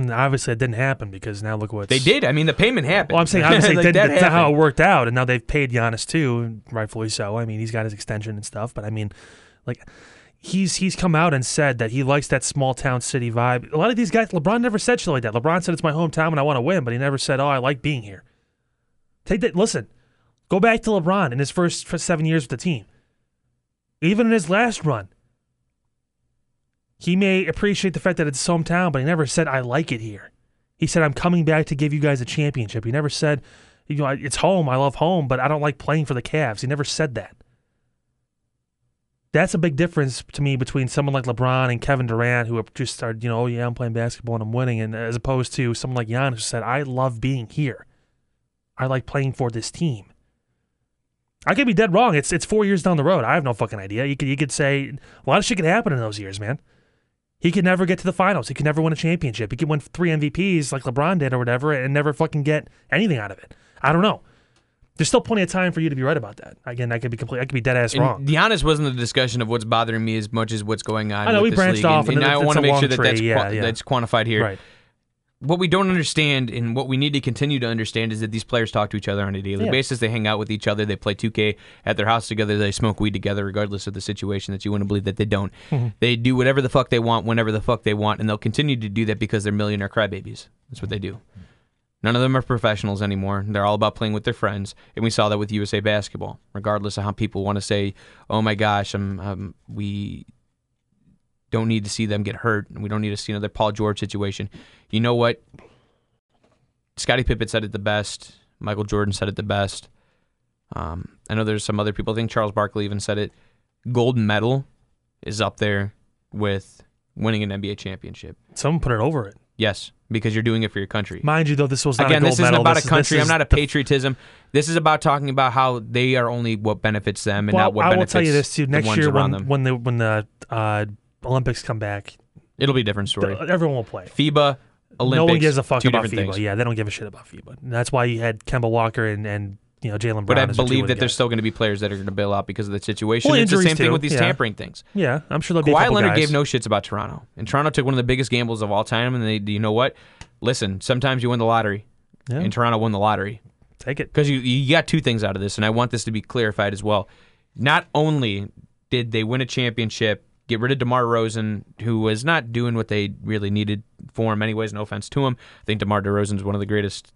Obviously, it didn't happen because now look what they did. I mean, the payment happened. Well, I'm saying obviously like that's how it worked out, and now they've paid Giannis too, rightfully so. I mean, he's got his extension and stuff, but I mean, like. He's come out and said that he likes that small town city vibe. A lot of these guys, LeBron never said shit like that. LeBron said it's my hometown and I want to win, but he never said, oh, I like being here. Take that. Listen, go back to LeBron in his first 7 years with the team. Even in his last run, he may appreciate the fact that it's his hometown, but he never said, I like it here. He said, I'm coming back to give you guys a championship. He never said, you know, it's home, I love home, but I don't like playing for the Cavs. He never said that. That's a big difference to me between someone like LeBron and Kevin Durant, who just started, you know, oh yeah, I'm playing basketball and I'm winning, and as opposed to someone like Giannis, who said, I love being here. I like playing for this team. I could be dead wrong. It's 4 years down the road. I have no fucking idea. You could say a lot of shit could happen in those years, man. He could never get to the finals. He could never win a championship. He could win 3 MVPs like LeBron did or whatever, and never fucking get anything out of it. I don't know. There's still plenty of time for you to be right about that. Again, I could be dead ass wrong. Giannis wasn't the discussion of what's bothering me as much as what's going on. I know with we this branched league. Off, and I want to make sure that's quantified here. Right. What we don't understand, and what we need to continue to understand, is that these players talk to each other on a daily basis. They hang out with each other. They play 2K at their house together. They smoke weed together, regardless of the situation that you want to believe that they don't. They do whatever the fuck they want, whenever the fuck they want, and they'll continue to do that because they're millionaire crybabies. That's what they do. None of them are professionals anymore. They're all about playing with their friends, and we saw that with USA Basketball. Regardless of how people want to say, "Oh my gosh, we don't need to see them get hurt, and we don't need to see another Paul George situation." You know what? Scottie Pippen said it the best. Michael Jordan said it the best. I know there's some other people. I think Charles Barkley even said it. Gold medal is up there with winning an NBA championship. Someone put it over it. Yes, because you're doing it for your country. Mind you, though, this was not a gold medal. Again, this isn't about a country. I'm not a patriotism. This is about talking about how they are only what benefits them and not what benefits the ones around them. I will tell you this, too. Next year when the Olympics come back, it'll be a different story. Everyone will play. FIBA, Olympics, no one gives a fuck about FIBA. Yeah, they don't give a shit about FIBA. And that's why you had Kemba Walker and you know, Jalen Brown. But I believe that there's still going to be players that are going to bail out because of the situation. Well, it's the same thing with these tampering things. Yeah, I'm sure there'll be a couple guys. Kawhi Leonard gave no shits about Toronto, and Toronto took one of the biggest gambles of all time. And you know what? Listen, sometimes you win the lottery, and Toronto won the lottery. Take it, because you got two things out of this, and I want this to be clarified as well. Not only did they win a championship, get rid of DeMar DeRozan, who was not doing what they really needed for him anyways, no offense to him. I think DeMar DeRozan is one of the greatest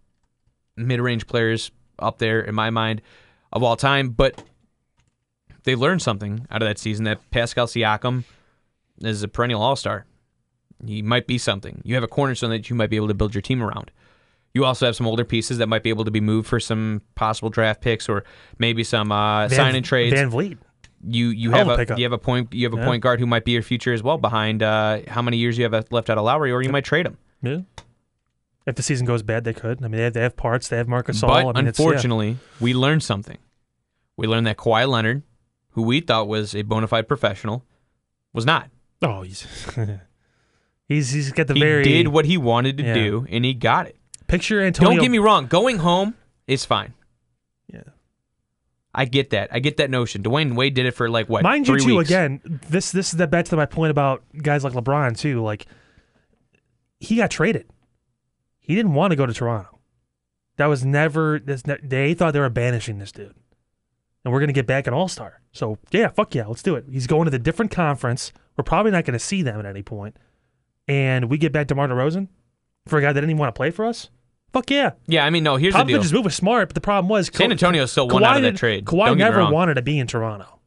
mid-range players up there, in my mind, of all time. But they learned something out of that season, that Pascal Siakam is a perennial all-star. He might be something. You have a cornerstone that you might be able to build your team around. You also have some older pieces that might be able to be moved for some possible draft picks or maybe some sign-in trades. Van Vliet. You have a point guard who might be your future as well behind how many years you have left out of Lowry, or you might trade him. Yeah. If the season goes bad, they could. I mean, they have parts. They have Marcus All. But unfortunately, we learned something. We learned that Kawhi Leonard, who we thought was a bona fide professional, was not. Oh, he's got the very... He did what he wanted to do, and he got it. Picture Antonio... Don't get me wrong. Going home is fine. Yeah. I get that. I get that notion. Dwayne Wade did it for, like, what, 3 weeks? Mind you, too, again, this is back to my point about guys like LeBron, too. Like, he got traded. He didn't want to go to Toronto. That was never... They thought they were banishing this dude. And we're going to get back an all-star. So, yeah, fuck yeah, let's do it. He's going to the different conference. We're probably not going to see them at any point. And we get back DeMar DeRozan for a guy that didn't even want to play for us? Fuck yeah. Yeah, I mean, no, here's the deal. Popovich just moved smart, but the problem was... San Antonio still won out of that trade. Kawhi never wanted to be in Toronto.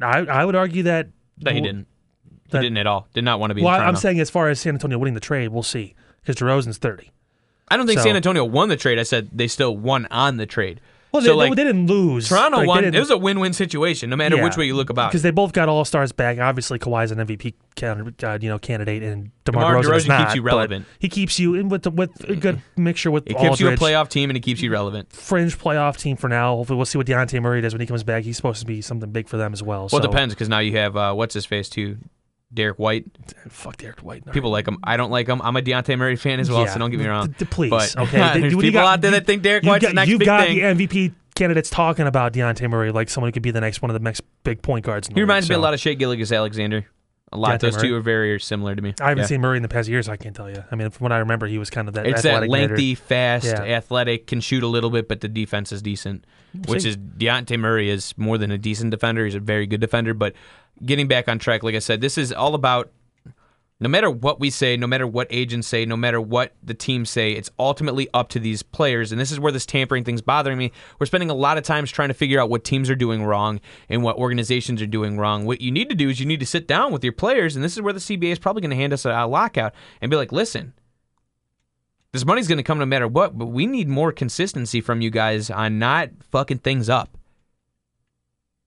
I would argue that... That he didn't. He didn't at all. Did not want to be in Toronto. I'm saying as far as San Antonio winning the trade, we'll see. Because DeRozan's 30. I don't think San Antonio won the trade. I said they still won on the trade. Well, they didn't lose. Toronto won. It was a win-win situation, no matter which way you look about it. Because they both got all-stars back. Obviously, Kawhi's an MVP candidate, and DeMar DeRozan is not. Keeps you relevant. He keeps you in with a good mixture with Aldridge. It keeps you a playoff team, and it keeps you relevant. Fringe playoff team for now. Hopefully, we'll see what DeJounte Murray does when he comes back. He's supposed to be something big for them as well. Well, it depends, because now you have, what's-his-face, too. Derek White. Fuck Derek White. No. People like him. I don't like him. I'm a DeJounte Murray fan as well, so don't get me wrong. Please. But, okay. There's people out there that think Derek White's the next big thing. You've got the MVP candidates talking about DeJounte Murray like someone who could be one of the next big point guards in the league. He reminds me a lot of Shea Gilgeous-Alexander. A lot. Those two are very similar to me. I haven't seen Murray in the past years, I can't tell you. I mean, from what I remember, he was kind of that athletic. It's that lengthy, fast, athletic, can shoot a little bit, but the defense is decent, which is DeJounte Murray is more than a decent defender. He's a very good defender, but... Getting back on track, like I said, this is all about, no matter what we say, no matter what agents say, no matter what the teams say, it's ultimately up to these players, and this is where this tampering thing's bothering me. We're spending a lot of time trying to figure out what teams are doing wrong and what organizations are doing wrong. What you need to do is you need to sit down with your players, and this is where the CBA is probably going to hand us a lockout and be like, listen, this money's going to come no matter what, but we need more consistency from you guys on not fucking things up.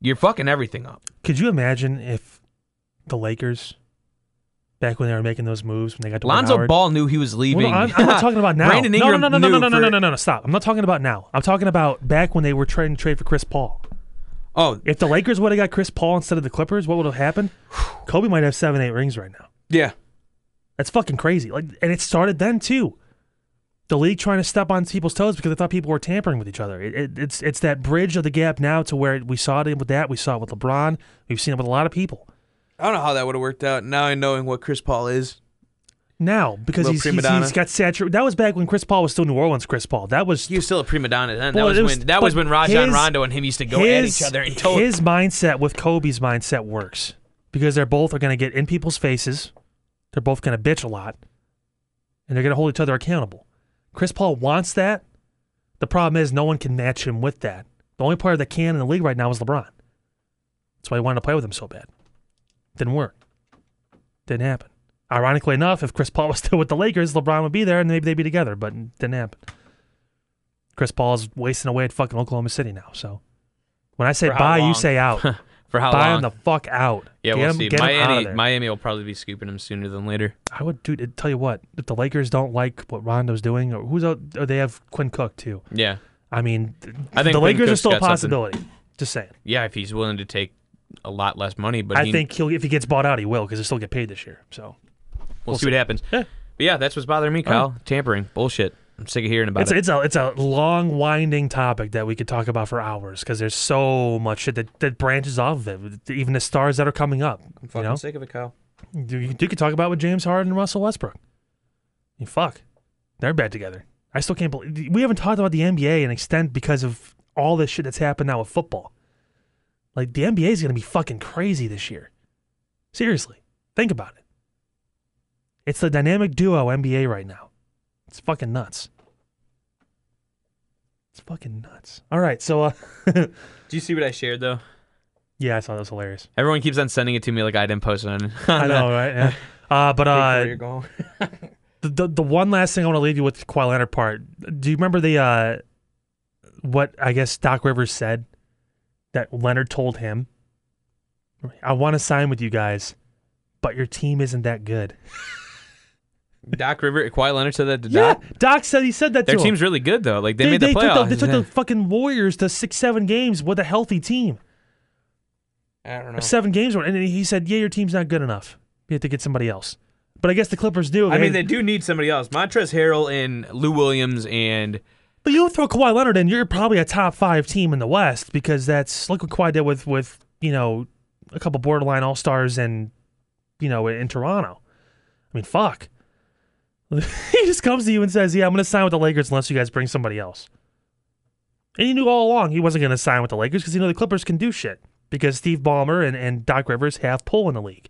You're fucking everything up. Could you imagine if the Lakers, back when they were making those moves, when they got to Lonzo Ball knew he was leaving. Well, no, I'm not talking about now. Brandon Ingram No, stop. I'm not talking about now. I'm talking about back when they were trying to trade for Chris Paul. Oh. If the Lakers would have got Chris Paul instead of the Clippers, what would have happened? Kobe might have 7-8 rings right now. Yeah. That's fucking crazy. Like, and it started then, too. The league trying to step on people's toes because they thought people were tampering with each other. It's that bridge of the gap now to where we saw it with that. We saw it with LeBron. We've seen it with a lot of people. I don't know how that would have worked out now I knowing what Chris Paul is. Now, because he's got saturated. That was back when Chris Paul was still New Orleans Chris Paul. He was still a prima donna then. Well, that was when Rajon Rondo and him used to go at each other. His mindset with Kobe's mindset works because they're both are going to get in people's faces. They're both going to bitch a lot. And they're going to hold each other accountable. Chris Paul wants that. The problem is no one can match him with that. The only player that can in the league right now is LeBron. That's why he wanted to play with him so bad. Didn't work. Didn't happen. Ironically enough, if Chris Paul was still with the Lakers, LeBron would be there and maybe they'd be together, but it didn't happen. Chris Paul's wasting away at fucking Oklahoma City now, so. When I say bye, you say out. For how long? Buy him the fuck out. Yeah, we'll see. Miami will probably be scooping him sooner than later. I would, dude. Tell you what, if the Lakers don't like what Rondo's doing, or who's out, or they have Quinn Cook too. Yeah, I mean, I think the Lakers are still a possibility. Just saying. Yeah, if he's willing to take a lot less money, but I think if he gets bought out, he will because he'll still get paid this year. So we'll see what happens. Yeah. But yeah, that's what's bothering me, Kyle. Tampering, bullshit. I'm sick of hearing about it. It's a long, winding topic that we could talk about for hours because there's so much shit that branches off of it, even the stars that are coming up. I'm fucking sick of it, Kyle. You could talk about with James Harden and Russell Westbrook. You fuck. They're bad together. I still can't believe... We haven't talked about the NBA in extent because of all this shit that's happened now with football. Like, the NBA is going to be fucking crazy this year. Seriously. Think about it. It's the dynamic duo NBA right now. It's fucking nuts. It's fucking nuts. All right, so... Do you see what I shared, though? Yeah, I saw that. It was hilarious. Everyone keeps on sending it to me like I didn't post it on... I know, right? Yeah. Where you're going. The one last thing I want to leave you with the Kawhi Leonard part. Do you remember what I guess Doc Rivers said that Leonard told him? I want to sign with you guys, but your team isn't that good. Kawhi Leonard said that to Doc? Yeah, Doc said he said that to him. Their team's really good, though. Like, they made the playoffs. They took the fucking Warriors to 6-7 games with a healthy team. I don't know. 7 games. And he said, yeah, your team's not good enough. You have to get somebody else. But I guess the Clippers do. I mean, they do need somebody else. Montrezl Harrell and Lou Williams and... But you throw Kawhi Leonard in, you're probably a top 5 team in the West because that's... Look what Kawhi did with a couple borderline all-stars and, in Toronto. I mean, fuck. He just comes to you and says, yeah, I'm going to sign with the Lakers unless you guys bring somebody else. And he knew all along he wasn't going to sign with the Lakers because the Clippers can do shit because Steve Ballmer and Doc Rivers have pull in the league.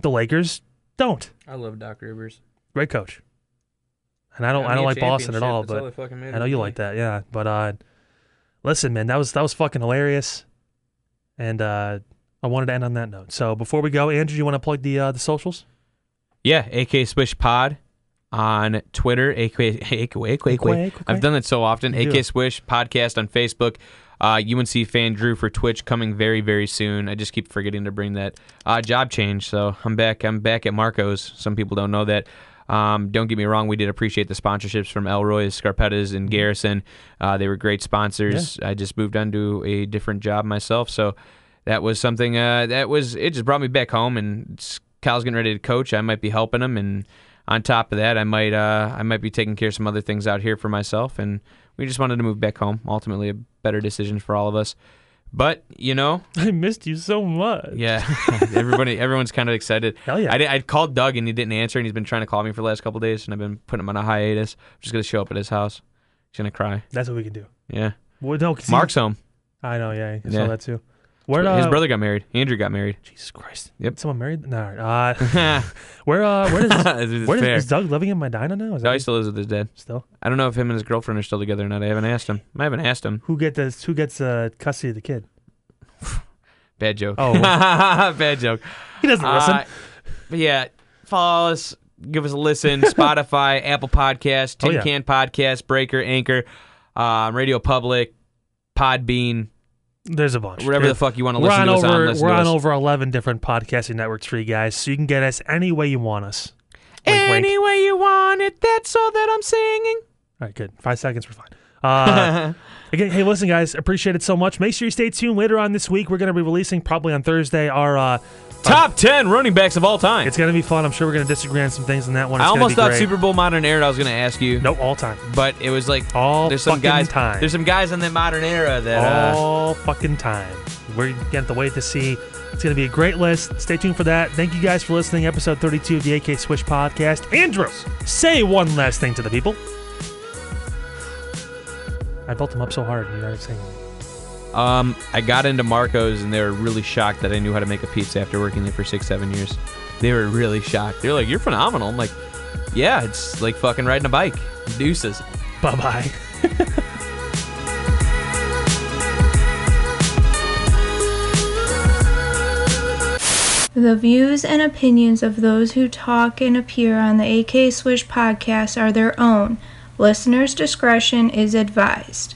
The Lakers don't. I love Doc Rivers. Great coach. And I don't like Boston at all, but I know you like that, yeah. But listen, man, that was fucking hilarious. And I wanted to end on that note. So before we go, Andrew, you want to plug the socials? Yeah, AK Swish Pod on Twitter. AK. I've done that so often. AK Swish Podcast on Facebook. UNC Fan Drew for Twitch coming very, very soon. I just keep forgetting to bring that job change. So I'm back at Marco's. Some people don't know that. Don't get me wrong. We did appreciate the sponsorships from Elroy's, Scarpetta's, and Garrison. They were great sponsors. Yeah. I just moved on to a different job myself. So that was something it just brought me back home and Kyle's getting ready to coach. I might be helping him, and on top of that, I might be taking care of some other things out here for myself. And we just wanted to move back home. Ultimately, a better decision for all of us. But I missed you so much. Yeah, everyone's kind of excited. Hell yeah! I called Doug and he didn't answer, and he's been trying to call me for the last couple of days, and I've been putting him on a hiatus. I'm just gonna show up at his house. He's gonna cry. That's what we can do. Yeah. Well, no, Mark's home. I know. Yeah. Saw that too. Where, his brother got married. Andrew got married. Jesus Christ. Yep. Someone married? No. Where is Doug living in Medina now? He still lives with his dad. Still? I don't know if him and his girlfriend are still together or not. I haven't asked him. Who gets custody of the kid? Bad joke. Oh. Bad joke. He doesn't listen. But yeah. Follow us. Give us a listen. Spotify, Apple Podcasts, Tin Can Podcast, Breaker, Anchor, Radio Public, Podbean. There's a bunch. Whatever the fuck you want to listen to us on. We're on over 11 different podcasting networks for you guys, so you can get us any way you want us. Any way you want it, that's all that I'm singing. All right, good. 5 seconds, we're fine. Again, hey, listen, guys, appreciate it so much. Make sure you stay tuned later on this week. We're going to be releasing probably on Thursday our... Top 10 running backs of all time. It's going to be fun. I'm sure we're going to disagree on some things in that one. I almost thought Super Bowl modern era I was going to ask you. Nope, all time. But it was like all there's some guys, time. There's some guys in the modern era that all fucking time. We're going to have to wait to see. It's going to be a great list. Stay tuned for that. Thank you guys for listening. Episode 32 of the AK Swish Podcast. Andrew, say one last thing to the people. I built him up so hard. You guys saying. I got into Marco's and they were really shocked that I knew how to make a pizza after working there for 6-7 years. They were really shocked. They're like, "You're phenomenal." I'm like, "Yeah, it's like fucking riding a bike." Deuces. Bye bye. The views and opinions of those who talk and appear on the AK Swish Podcast are their own. Listener's discretion is advised.